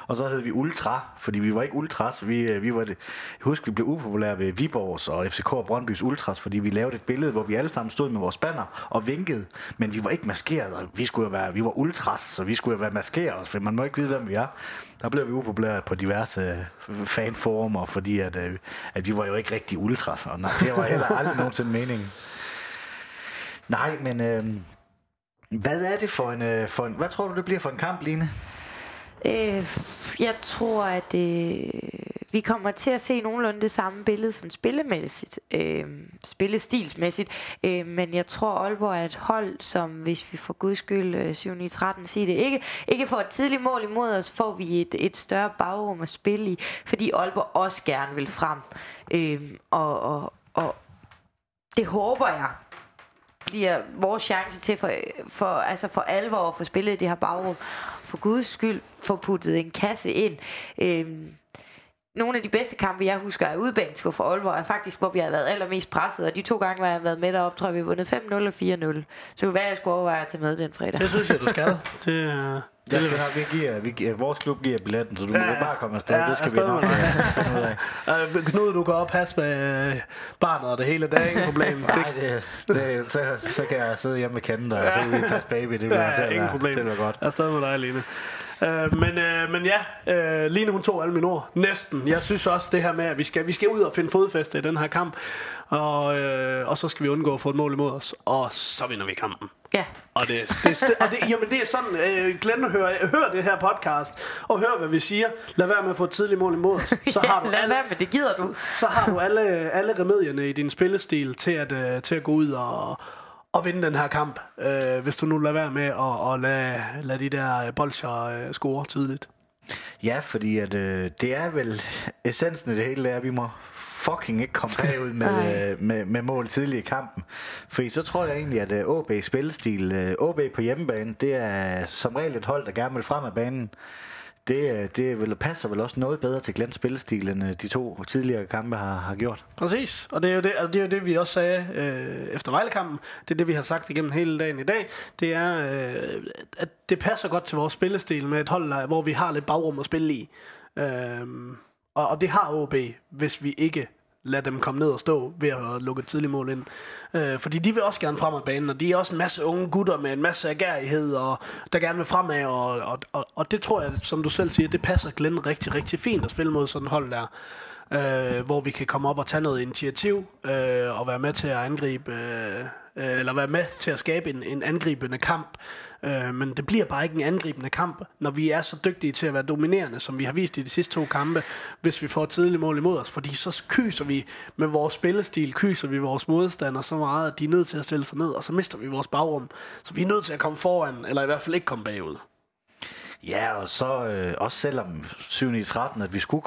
Og så hed vi Ultra, fordi vi var ikke Ultras. Vi blev upopulære ved Viborgs og FCK og Brøndbys Ultras, fordi vi lavede et billede, hvor vi alle sammen stod med vores banner og vinkede, men vi var ikke maskeret. Vi var ultras, så vi skulle være maskeret, for man må ikke vide, hvem vi er. Der blev vi upopulære på diverse fanforumer, fordi at vi var jo ikke rigtig ultras, og det var heller aldrig nogensinde meningen. Nej, men hvad er det for en hvad tror du, det bliver for en kamp, Line? Jeg tror, at vi kommer til at se nogenlunde det samme billede som spillemæssigt, spillestilsmæssigt, men jeg tror Aalborg er et hold, som hvis vi for guds skyld 7-9-13 siger det ikke får et tidligt mål imod os, får vi et større bagrum at spille i, fordi Aalborg også gerne vil frem, og det håber jeg bliver vores chance til for alvor at få spillet i det her bagrum, for guds skyld få puttet en kasse ind. Nogle af de bedste kampe, jeg husker, er udbanetur for Aalborg, er faktisk, hvor vi har været allermest presset. Og de 2 gange, hvor jeg har været med derop, tror jeg, vi har vundet 5-0 og 4-0. Så hvad jeg skulle overveje at tage med den fredag. Det synes jeg, du skal. Vores klub giver billetten, så du må bare komme afsted. Ja, det skal vi nok finde ud af. Knud, du går op og passer med barnet og det hele dagen. Problem. Nej, så kan jeg sidde hjemme med kanden og finde ud af baby. Det bliver ingen problem. Det bliver godt. Afsted med dig alene. Men Line, hun tog alle mine ord. Næsten. Jeg synes også det her med, at vi skal ud og finde fodfæste i den her kamp, og så skal vi undgå at få et mål imod os, og så vinder vi kampen. Ja. Og det er sådan, Glenn, hør det her podcast og hør hvad vi siger. Lad være med at få et tidligt mål imod os. Så har du lad være med, det gider du. Så har du alle remedierne i din spillestil til at gå ud og at vinde den her kamp, hvis du nu lader være med at lade de der bolcher score tidligt. Ja, fordi at, det er vel essensen af det hele, er, at vi må fucking ikke komme bagud med mål tidlig i kampen. Fordi så tror jeg egentlig, at OB's spillestil, OB på hjemmebane, det er som regel et hold, der gerne vil frem af banen. Det passer vel også noget bedre til Glens spillestil, end de to tidligere kampe har gjort. Præcis, og det er jo det, og det er jo det, vi også sagde efter Vejle-kampen. Det er det, vi har sagt igennem hele dagen i dag. Det er, at det passer godt til vores spillestil med et hold, hvor vi har lidt bagrum at spille i. Og det har OB, hvis vi ikke lader dem komme ned og stå ved at lukke et tidligt mål ind. Fordi de vil også gerne frem af banen, og de er også en masse unge gutter med en masse agerighed, og der gerne vil fremad, og det tror jeg, som du selv siger, det passer Glenn rigtig, rigtig fint at spille mod sådan et hold der, hvor vi kan komme op og tage noget initiativ, og være med til at angribe, eller være med til at skabe en angribende kamp. Men det bliver bare ikke en angribende kamp, når vi er så dygtige til at være dominerende, som vi har vist i de sidste 2 kampe, hvis vi får et tidligt mål imod os. Fordi så kyser vi med vores spillestil, kyser vi vores modstandere så meget, at de er nødt til at stille sig ned, og så mister vi vores bagrum. Så vi er nødt til at komme foran, eller i hvert fald ikke komme bagud. Ja, og så også selvom 7-13, at vi skulle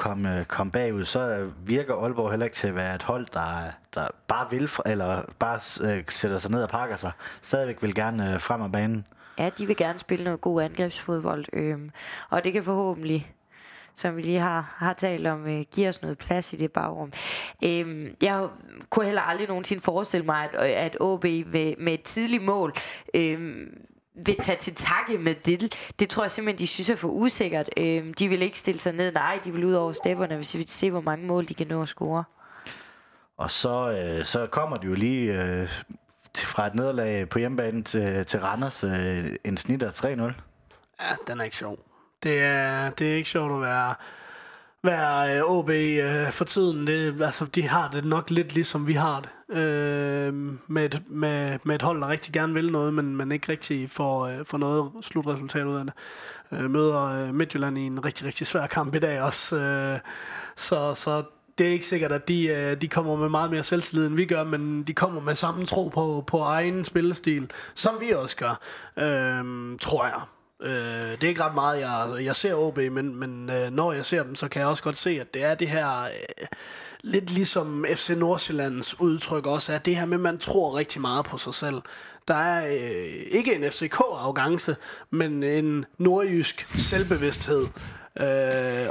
komme bagud, så virker Aalborg heller ikke til at være et hold, der bare vil, eller bare sætter sig ned og pakker sig. Stadigvæk vil gerne frem af banen. Ja, de vil gerne spille noget god angrebsfodbold, og det kan forhåbentlig, som vi lige har talt om, give os noget plads i det bagrum. Jeg kunne heller aldrig nogensinde forestille mig, at OB med et tidligt mål vil tage til takke med det. Det tror jeg simpelthen, de synes er for usikkert. De vil ikke stille sig ned, nej, de vil ud over stepperne, hvis vi ser, hvor mange mål de kan nå at score. Og så kommer det jo lige... fra et nederlag på hjemmebanen til Randers, en snit af 3-0. Ja, den er ikke sjov. Det er ikke sjovt at være OB for tiden. Altså, de har det nok lidt ligesom vi har det. Med et hold, der rigtig gerne vil noget, men ikke rigtig får noget slutresultat ud af det. Møder Midtjylland i en rigtig, rigtig svær kamp i dag også. Så det er ikke sikkert, at de kommer med meget mere selvtillid, end vi gør, men de kommer med samme tro på egen spillestil, som vi også gør, tror jeg. Det er ikke ret meget, jeg ser OB, men når jeg ser dem, så kan jeg også godt se, at det er det her, lidt ligesom FC Nordsjællands udtryk også er, det her med, at man tror rigtig meget på sig selv. Der er ikke en FCK-arrogance, men en nordjysk selvbevidsthed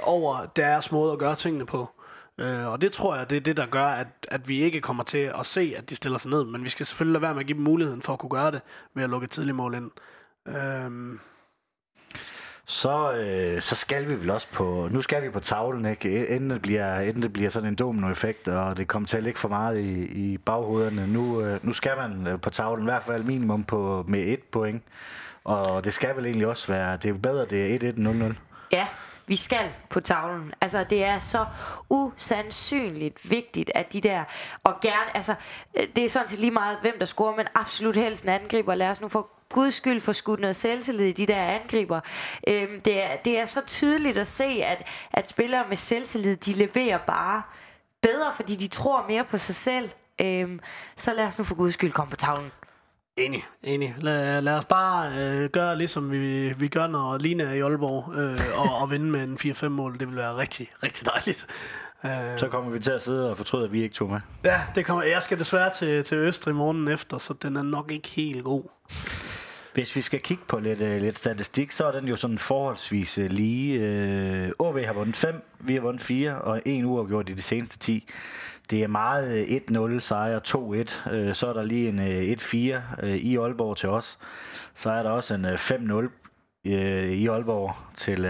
over deres måde at gøre tingene på. Og det tror jeg, det er det, der gør, at vi ikke kommer til at se, at de stiller sig ned. Men vi skal selvfølgelig lade være med at give dem muligheden for at kunne gøre det ved at lukke et tidligt mål ind. Så skal vi vel også på... Nu skal vi på tavlen, ikke? Inden det bliver sådan en dominoeffekt, og det kommer til at ligge for meget i baghovederne. Nu skal man på tavlen, i hvert fald minimum med 1 point. Og det skal vel egentlig også være... Det er jo bedre, det er 1-1-0-0. Ja. Vi skal på tavlen. Altså, det er så usandsynligt vigtigt, at de der... Og gerne... Altså, det er sådan set lige meget, hvem der scorer, men absolut helst en angriber. Lad os nu for guds skyld få skudt noget selvtillid i de der angriber. Det er så tydeligt at se, at spillere med selvtillid, de leverer bare bedre, fordi de tror mere på sig selv. Så lad os nu for guds skyld komme på tavlen. Enig. Lad os bare gøre ligesom vi gør, når Line er i Aalborg, og vinde med en 4-5 mål. Det vil være rigtig, rigtig dejligt. Så kommer vi til at sidde og fortryde, at vi ikke tog med. Ja, det kommer. Jeg skal desværre til Østrig morgenen efter, så den er nok ikke helt god. Hvis vi skal kigge på lidt statistik, så er den jo sådan forholdsvis lige. OB har vundet 5, vi har vundet 4, og 1 uafgjort i de seneste 10. Det er meget 1-0 sejre, 2-1. Så er der lige en 1-4 i Aalborg til os. Så er der også en 5-0 i Aalborg til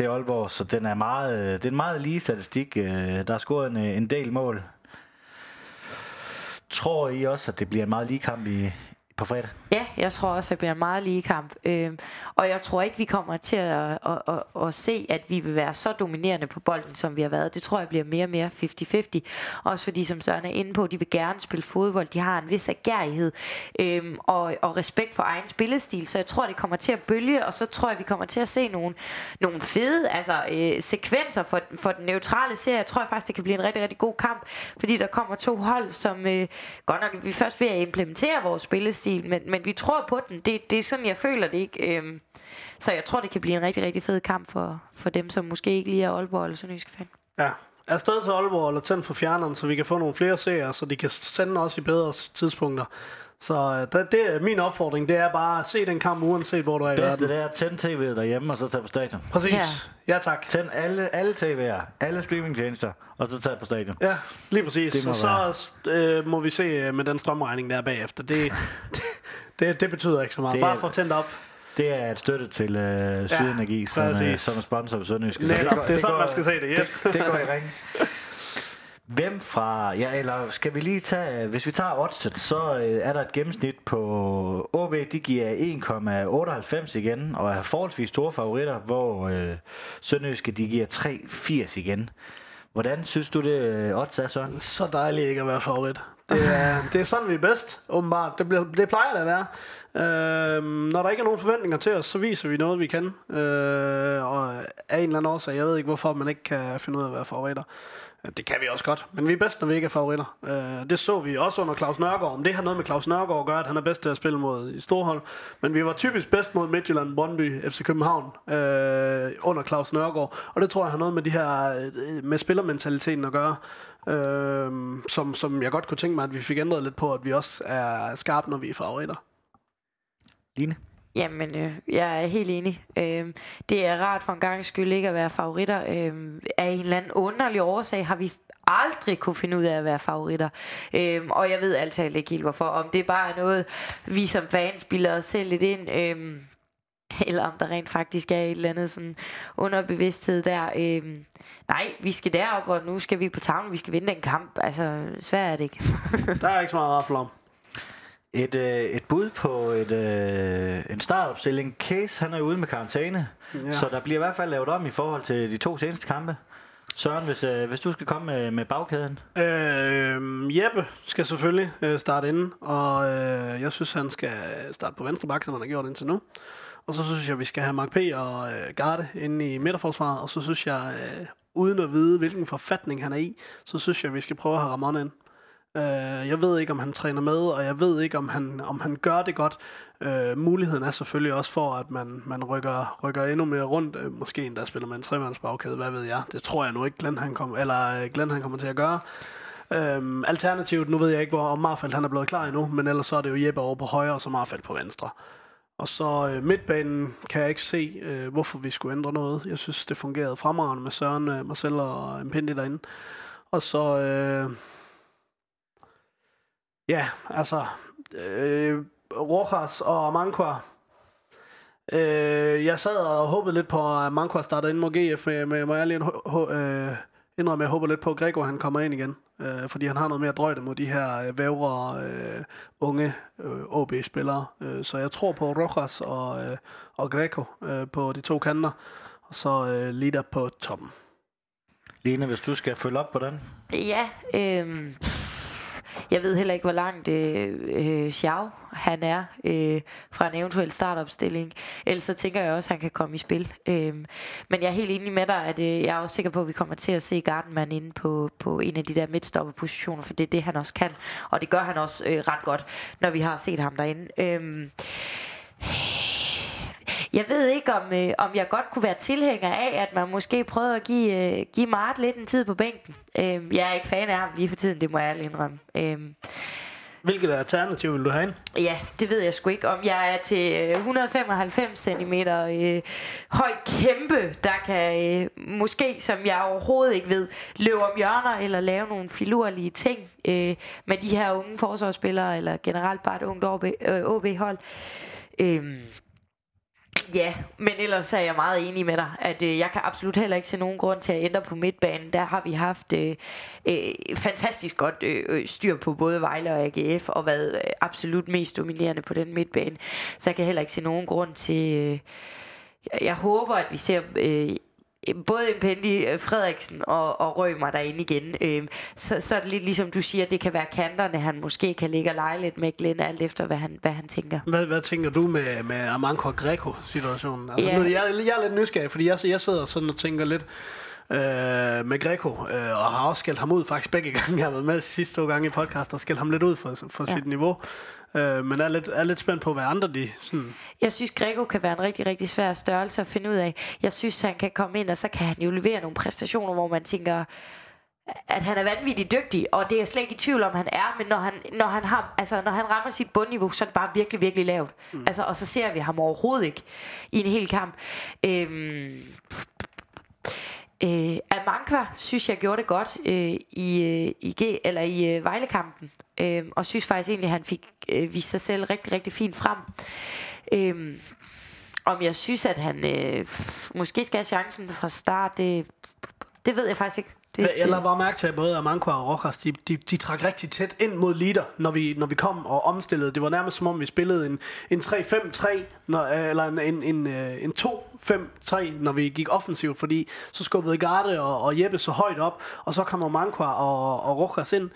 Aalborg. Så den er meget, det er en meget lige statistik. Der er scoret en del mål. Tror I også, at det bliver en meget lige kamp i på fredag? Ja, jeg tror også, at det bliver en meget lige kamp. Og jeg tror ikke, vi kommer til at se, at vi vil være så dominerende på bolden, som vi har været. Det tror jeg bliver mere og mere 50-50. Også fordi, som Søren er inde på, de vil gerne spille fodbold. De har en vis agerighed og respekt for egen spillestil. Så jeg tror, det kommer til at bølge, og så tror jeg, vi kommer til at se nogle fede sekvenser for den neutrale serie. Jeg tror faktisk, det kan blive en rigtig, rigtig god kamp, fordi der kommer to hold, som godt nok vi først ved at implementere vores spillestil, men vi tror på den. Det er sådan, jeg føler det, ikke? Så jeg tror, det kan blive en rigtig, rigtig fed kamp for dem, som måske ikke lige er Aalborg eller sønderjyske fan. Ja, er stadig til Aalborg eller tænd for fjerneren, så vi kan få nogle flere serier, så de kan sende os i bedre tidspunkter. Så det er min opfordring, det er bare at se den kamp, uanset hvor du er i verden. Bedste det er at tænde tv'et derhjemme, og så tage på stadion. Præcis, ja tak. Tænd alle tv'er, alle streamingtjenester, og så tage på stadion. Ja, lige præcis. Og så må vi se med den strømregning, der er bagefter. Det betyder ikke så meget, bare få tændt op. Det er et støtte til Sydenergi, som er sponsor på Sønderjysk. Det er sådan, man skal se det, yes. Det går i ring. Hvem fra, ja, eller skal vi lige tage, hvis vi tager oddset, så er der et gennemsnit på OB, de giver 1,98 igen, og er forholdsvis store favoritter, hvor Sønderjyske, de giver 3,80 igen. Hvordan synes du det odds er, Søren? Så dejligt ikke at være favorit. Det er sådan, vi er bedst, åbenbart. Det plejer det at være. Når der ikke er nogen forventninger til os, så viser vi noget, vi kan. Og af en eller anden årsag, jeg ved ikke, hvorfor man ikke kan finde ud af at være favoritter. Det kan vi også godt, men vi er bedst, når vi ikke er favoritter. Det så vi også under Claus Nørgaard. Om det har noget med Claus Nørgaard at gøre, at han er bedst til at spille mod i storhold. Men vi var typisk bedst mod Midtjylland, Brøndby, FC København under Claus Nørgaard. Og det tror jeg har noget med de her med spillermentaliteten at gøre. Som jeg godt kunne tænke mig, at vi fik ændret lidt på, at vi også er skarpe, når vi er favoritter. Line? Jamen, jeg er helt enig. Det er rart for en gang skyld ikke at være favoritter. Af en eller anden underlig årsag har vi aldrig kunne finde ud af at være favoritter. Og jeg ved altid ikke helt hvorfor. Om det bare er noget, vi som fans bilder os selv lidt ind, eller om der rent faktisk er et eller andet sådan underbevidsthed der. Nej, vi skal derop, og nu skal vi på tavlen. Vi skal vinde den kamp. Altså, svært er det ikke. Der er ikke så meget raffel om. Et bud på en startopstilling. Case, han er ude med karantæne, ja. Så der bliver i hvert fald lavet om i forhold til de to seneste kampe. Søren, hvis du skal komme med bagkæden. Jeppe skal selvfølgelig starte inden, og jeg synes, han skal starte på venstre bak, som han har gjort indtil nu. Og så synes jeg, vi skal have Mark P. og Garde inde i midterforsvaret, og så synes jeg, uden at vide, hvilken forfatning han er i, så synes jeg, vi skal prøve at have Ramon ind. Jeg ved ikke, om han træner med, og jeg ved ikke, om han gør det godt. Muligheden er selvfølgelig også for, at man rykker endnu mere rundt. Måske endda spiller man en tremandsbagkæde, hvad ved jeg. Det tror jeg nu ikke, Glenn han kommer til at gøre. Alternativt, nu ved jeg ikke, hvor Marfeldt han er blevet klar endnu, men ellers så er det jo Jeppe over på højre, og så Marfeldt på venstre. Og så midtbanen kan jeg ikke se, hvorfor vi skulle ændre noget. Jeg synes, det fungerede fremragende med Søren, Marcel og Mpendi derinde. Og så... ja, altså Rokas og Mankwa. Jeg sad og håbede lidt på, at Mankwa starter ind mod GF, men må jeg lige indrømme, at jeg håber lidt på, at Gregor han kommer ind igen. Fordi han har noget mere drøjde mod de her vævre unge OB-spillere. Så jeg tror på Rojas og Gregor på de to kanter. Og så Lida på toppen. Line, hvis du skal følge op på den. Ja, jeg ved heller ikke, hvor langt Xiao han er fra en eventuel startopstilling. Ellers så tænker jeg også, at han kan komme i spil. Men jeg er helt enig med dig, at jeg er også sikker på, at vi kommer til at se Gardenman inde på en af de der midtstopperpositioner, for det er det, han også kan. Og det gør han også ret godt, når vi har set ham derinde. Jeg ved ikke, om jeg godt kunne være tilhænger af, at man måske prøvede at give Mart lidt en tid på bænken. Jeg er ikke fan af ham lige for tiden, det må jeg ærligt indrømme. Hvilket alternativ vil du have ind? Ja, det ved jeg sgu ikke. Om jeg er til 195 cm høj kæmpe, der kan måske, som jeg overhovedet ikke ved, løbe om hjørner eller lave nogle filurlige ting med de her unge forsvarsspillere, eller generelt bare et ungt OB-hold. Ja, men ellers er jeg meget enig med dig, at jeg kan absolut heller ikke se nogen grund til at ændre på midtbanen. Der har vi haft fantastisk godt styr på både Vejle og AGF og været absolut mest dominerende på den midtbane. Så jeg kan heller ikke se nogen grund til... Jeg håber, at vi ser... både Mpendi, Frederiksen og Rømer derinde igen. Så er det lidt ligesom du siger, det kan være kanterne, han måske kan ligge og lege lidt med Glenn, alt efter hvad han tænker. Hvad tænker du med Amanco og Greco-situationen? Altså, yeah. Jeg er lidt nysgerrig, fordi jeg sidder sådan og tænker lidt med Greco, og har også skældt ham ud faktisk begge gange. Jeg har været med de sidste to gange i podcast og skældt ham lidt ud for sit niveau. Men er lidt spændt på, hvad andre de sådan... Jeg synes, Greco kan være en rigtig, rigtig svær størrelse at finde ud af. Jeg synes, han kan komme ind, og så kan han jo levere nogle præstationer, hvor man tænker, at han er vanvittigt dygtig. Og det er jeg slet ikke i tvivl om, han er. Men når han rammer sit bundniveau, så er det bare virkelig, virkelig lavt. Mm. Altså, og så ser vi ham overhovedet ikke i en hel kamp. Amankwa synes jeg gjorde det godt i Vejlekampen, og synes faktisk egentlig han fik vist sig selv rigtig rigtig fint frem. Om jeg synes at han måske skal have chancen fra start, det ved jeg faktisk ikke. Jeg lader bare mærke til, at både Amankwa og Rokas, de trak rigtig tæt ind mod leader, når vi kom og omstillede. Det var nærmest som om, vi spillede en 3-5-3, eller en 2-5-3, når vi gik offensivt, fordi så skubbede Garde og Jeppe så højt op, og så kom Amankwa og Rokas ind.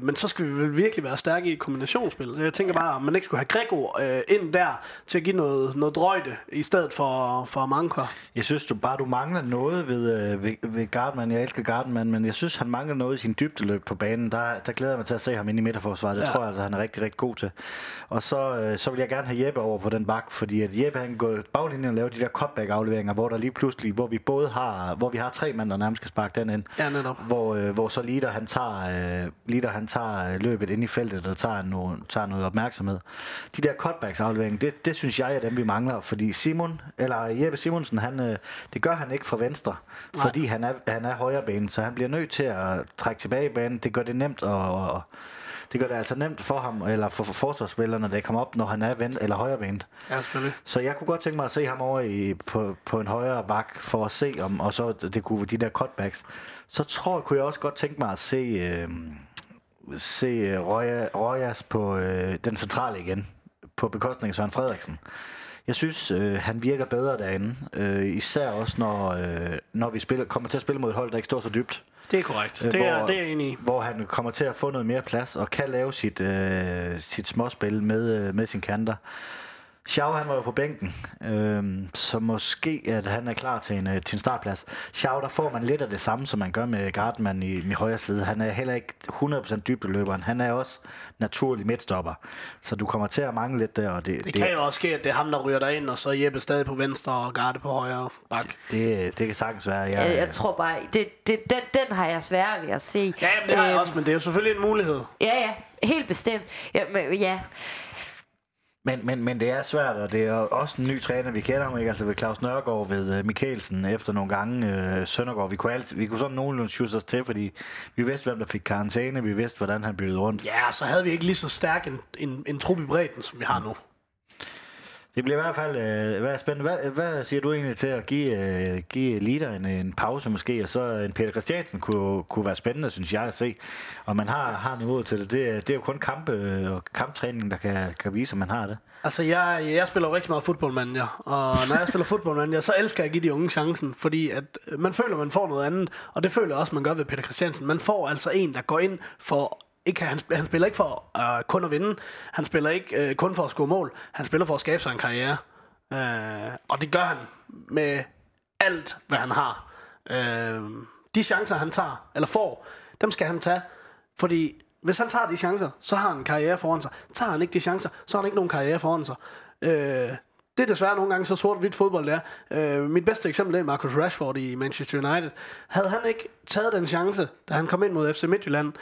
Men så skal vi vel virkelig være stærke i kombinationsspil. Så jeg tænker bare, at man ikke skulle have Greco ind der til at give noget drøjde, i stedet for Amankwa. Jeg synes du mangler noget ved Gartman. Jeg elsker Gartman, men jeg synes, han mangler noget i sin dybdeløb på banen. Der glæder jeg mig til at se ham ind i midterforsvaret. Det tror jeg altså, han er rigtig, rigtig god til. Og så vil jeg gerne have Jeppe over på den bak, fordi at Jeppe, han kan gå baglinjen og lave de der cutback-afleveringer, hvor der lige pludselig, hvor vi har tre mand, der nærmest skal sparke den ind. Ja, netop. Hvor så Leader, han tager løbet ind i feltet og tager noget opmærksomhed. De der cutbacks-afleveringer, det synes jeg er dem, vi mangler, fordi Jeppe Simonsen, han, det gør han ikke fra venstre, fordi han er højre banen, så han bliver nødt til at trække tilbage i banen. Det gør det nemt, og det gør det altså nemt for ham, eller for forsvarsspillerne, der kommer op, når han er vendt eller højrebenet. Ja, selvfølgelig. Så jeg kunne godt tænke mig at se ham over på en højre bak, for at se om, og så det kunne de der cutbacks. Så kunne jeg også godt tænke mig at se Rojas på den centrale igen, på bekostning af Søren Frederiksen. Jeg synes, han virker bedre derinde, især også når vi kommer til at spille mod et hold, der ikke står så dybt. Det er korrekt, det er jeg enig i. Hvor han kommer til at få noget mere plads og kan lave sit småspil med sine kanter. Schau, han var jo på bænken, så måske at han er klar til til en startplads. Schau, der får man lidt af det samme, som man gør med Gartman i højre side. Han er heller ikke 100% dybdeløberen. Han er også naturlig midtstopper. Så du kommer til at mangle lidt der. Og det kan jo også ske, at det er ham, der ryger dig ind, og så Jeppe stadig på venstre og Garde på højre bak. Det kan sagtens være. Jeg tror bare, den har jeg sværere ved at se. Ja, det har jeg også, men det er jo selvfølgelig en mulighed. Ja, helt bestemt. Ja, men, ja. Men det er svært, og det er også en ny træner, vi kender ham ikke, altså ved Claus Nørgaard, ved Mikkelsen efter nogle gange, Søndergaard, vi kunne sådan nogenlunde sjuste os til, fordi vi vidste, hvem der fik karantæne, vi vidste, hvordan han byttede rundt. Ja, så havde vi ikke lige så stærk en trup i bredden, som vi har nu. Det bliver i hvert fald spændende. Hvad siger du egentlig til at give Lider en pause måske, og så en Peter Christiansen kunne være spændende, synes jeg, at se. Og man har niveauet til det. Det er jo kun kampe og kamptræning, der kan vise, at man har det. Altså, jeg spiller jo rigtig meget fodboldmand, ja. Og når jeg spiller fodboldmand, ja, så elsker jeg at give de unge chancen, fordi at man føler, man får noget andet. Og det føler jeg også, man gør ved Peter Christiansen. Man får altså en, der går ind for... Han spiller ikke for kun at vinde. Han spiller ikke kun for at score mål. Han spiller for at skabe sig en karriere. Og det gør han med alt, hvad han har. De chancer, han tager, eller får, dem skal han tage. Fordi hvis han tager de chancer, så har han en karriere foran sig. Tager han ikke de chancer, så har han ikke nogen karriere foran sig. Det er desværre nogle gange så sort-hvidt fodbold der. Mit bedste eksempel er Marcus Rashford i Manchester United. Havde han ikke taget den chance, da han kom ind mod FC Midtjylland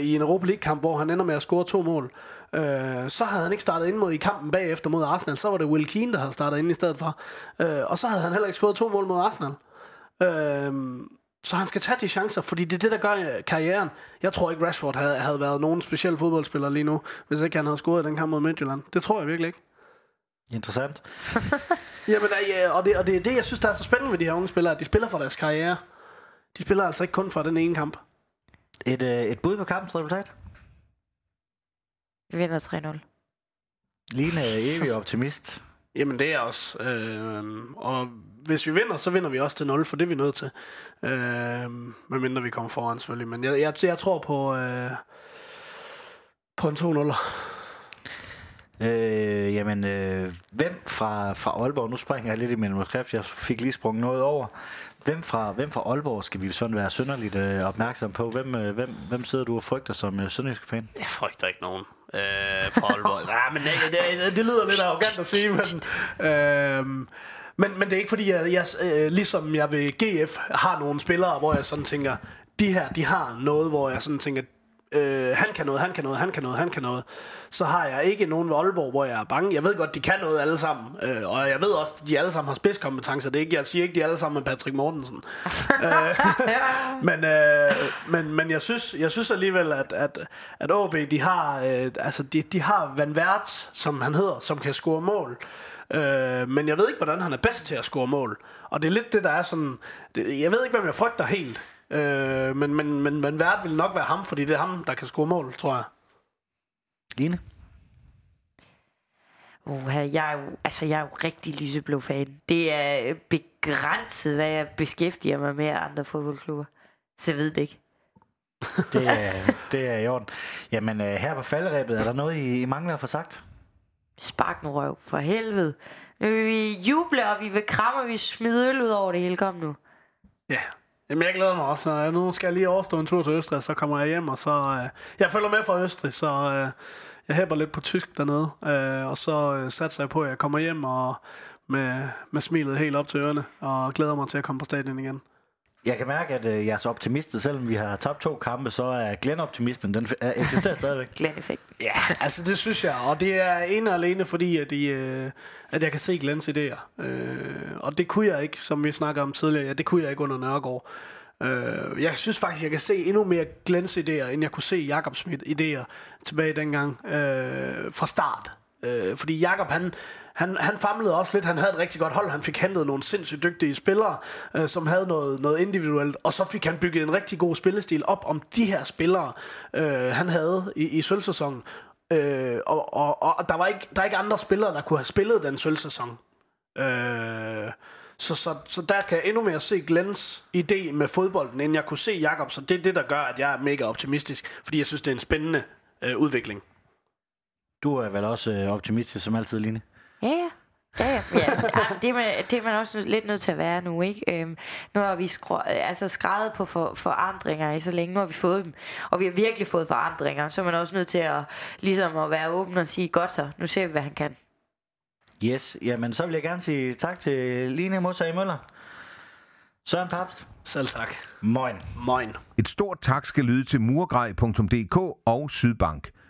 i en Europa League-kamp, hvor han ender med at score 2 mål, så havde han ikke startet ind mod i kampen bagefter mod Arsenal. Så var det Will Keane, der havde startet ind i stedet for. Og så havde han heller ikke scoret 2 mål mod Arsenal. Så han skal tage de chancer, fordi det er det, der gør karrieren. Jeg tror ikke, Rashford havde været nogen speciel fodboldspiller lige nu, hvis ikke han havde scoret den kamp mod Midtjylland. Det tror jeg virkelig ikke. Interessant. Jamen, og det er det, jeg synes, der er så spændende ved de her unge spillere, at de spiller for deres karriere. De spiller altså ikke kun for den ene kamp. Et bud på kampens resultat? Vi vinder 3-0. Line er evig optimist. Jamen, det er også. Og hvis vi vinder, så vinder vi også til 0, for det er vi nødt til. Medmindre vi kommer foran, selvfølgelig. Men jeg tror på en 2-0'er. Hvem fra Aalborg, nu springer jeg lidt i min skrift, jeg fik lige sprunget noget over. Hvem fra Aalborg skal vi sådan være synderligt opmærksom på? Hvem sidder du og frygter som sønderjyske fan? Jeg frygter ikke nogen fra Aalborg. Nej, men det lyder lidt arrogant at sige, men det er ikke fordi jeg ligesom jeg ved GF har nogle spillere, hvor jeg sådan tænker, de her, de har noget, hvor jeg sådan tænker, han kan noget. Så har jeg ikke nogen ved Aalborg, hvor jeg er bange. Jeg ved godt, de kan noget alle sammen, og jeg ved også, at de alle sammen har spidskompetencer. Det er ikke, jeg siger ikke, de alle sammen er Patrick Mortensen. Men jeg synes alligevel, at OB, de har de har Van Værts, som han hedder, som kan score mål. Men jeg ved ikke, hvordan han er bedst til at score mål. Og det er lidt det, der er sådan. Jeg ved ikke, hvem jeg frygter helt. Men Vært vil nok være ham, fordi det er ham, der kan score mål, tror jeg. Line? Jeg er jo rigtig lyseblå fan. Det er begrænset, hvad jeg beskæftiger mig med andre fodboldklubber. Så jeg ved det ikke. Det er i orden. Jamen, her på falderæbet, er der noget, I mangler at få sagt? Spark nu røv, for helvede. Vi jubler, og vi vil kramme, og vi smider øl ud over det hele. Kom nu. Ja. Jamen, jeg glæder mig også. Nu skal jeg lige overstå en tur til Østrig, så kommer jeg hjem, og så jeg følger med fra Østrig, så jeg hæpper lidt på tysk dernede, og så satser jeg på, at jeg kommer hjem og med smilet helt op til ørerne, og glæder mig til at komme på stadion igen. Jeg kan mærke, at jeg er så optimistet, selvom vi har tabt 2 kampe, så er Glenn-optimismen, den eksisterer stadigvæk. Glenn-effekten. Ja, altså det synes jeg, og det er ene og alene, fordi at jeg kan se Glens idéer. Og det kunne jeg ikke, som vi snakker om tidligere, det kunne jeg ikke under Nørgaard. Jeg synes faktisk, jeg kan se endnu mere Glens idéer, end jeg kunne se Jakob Schmidt idéer tilbage dengang fra start. Fordi Jakob, han famlede også lidt. Han havde et rigtig godt hold. Han fik hentet nogle sindssygt dygtige spillere, som havde noget individuelt. Og så fik han bygget en rigtig god spillestil op om de her spillere, han havde i sølvsæsonen. Og der er ikke andre spillere, der kunne have spillet den sølvsæson. Så der kan jeg endnu mere se Glens idé med fodbolden, end jeg kunne se Jakob. Så det er det, der gør, at jeg er mega optimistisk, fordi jeg synes, det er en spændende udvikling. Du er vel også optimistisk som altid, Line? Ja. Det er man også lidt nødt til at være nu, ikke? Nu har vi skrevet på forandringer i så længe. Nu har vi fået dem, og vi har virkelig fået forandringer. Så er man også nødt til at være åben og sige, godt så, nu ser vi, hvad han kan. Yes, jamen så vil jeg gerne sige tak til Line Møsager Møller. Søren Papst. Selv tak. Moin. Et stort tak skal lyde til murgrej.dk og Sydbank.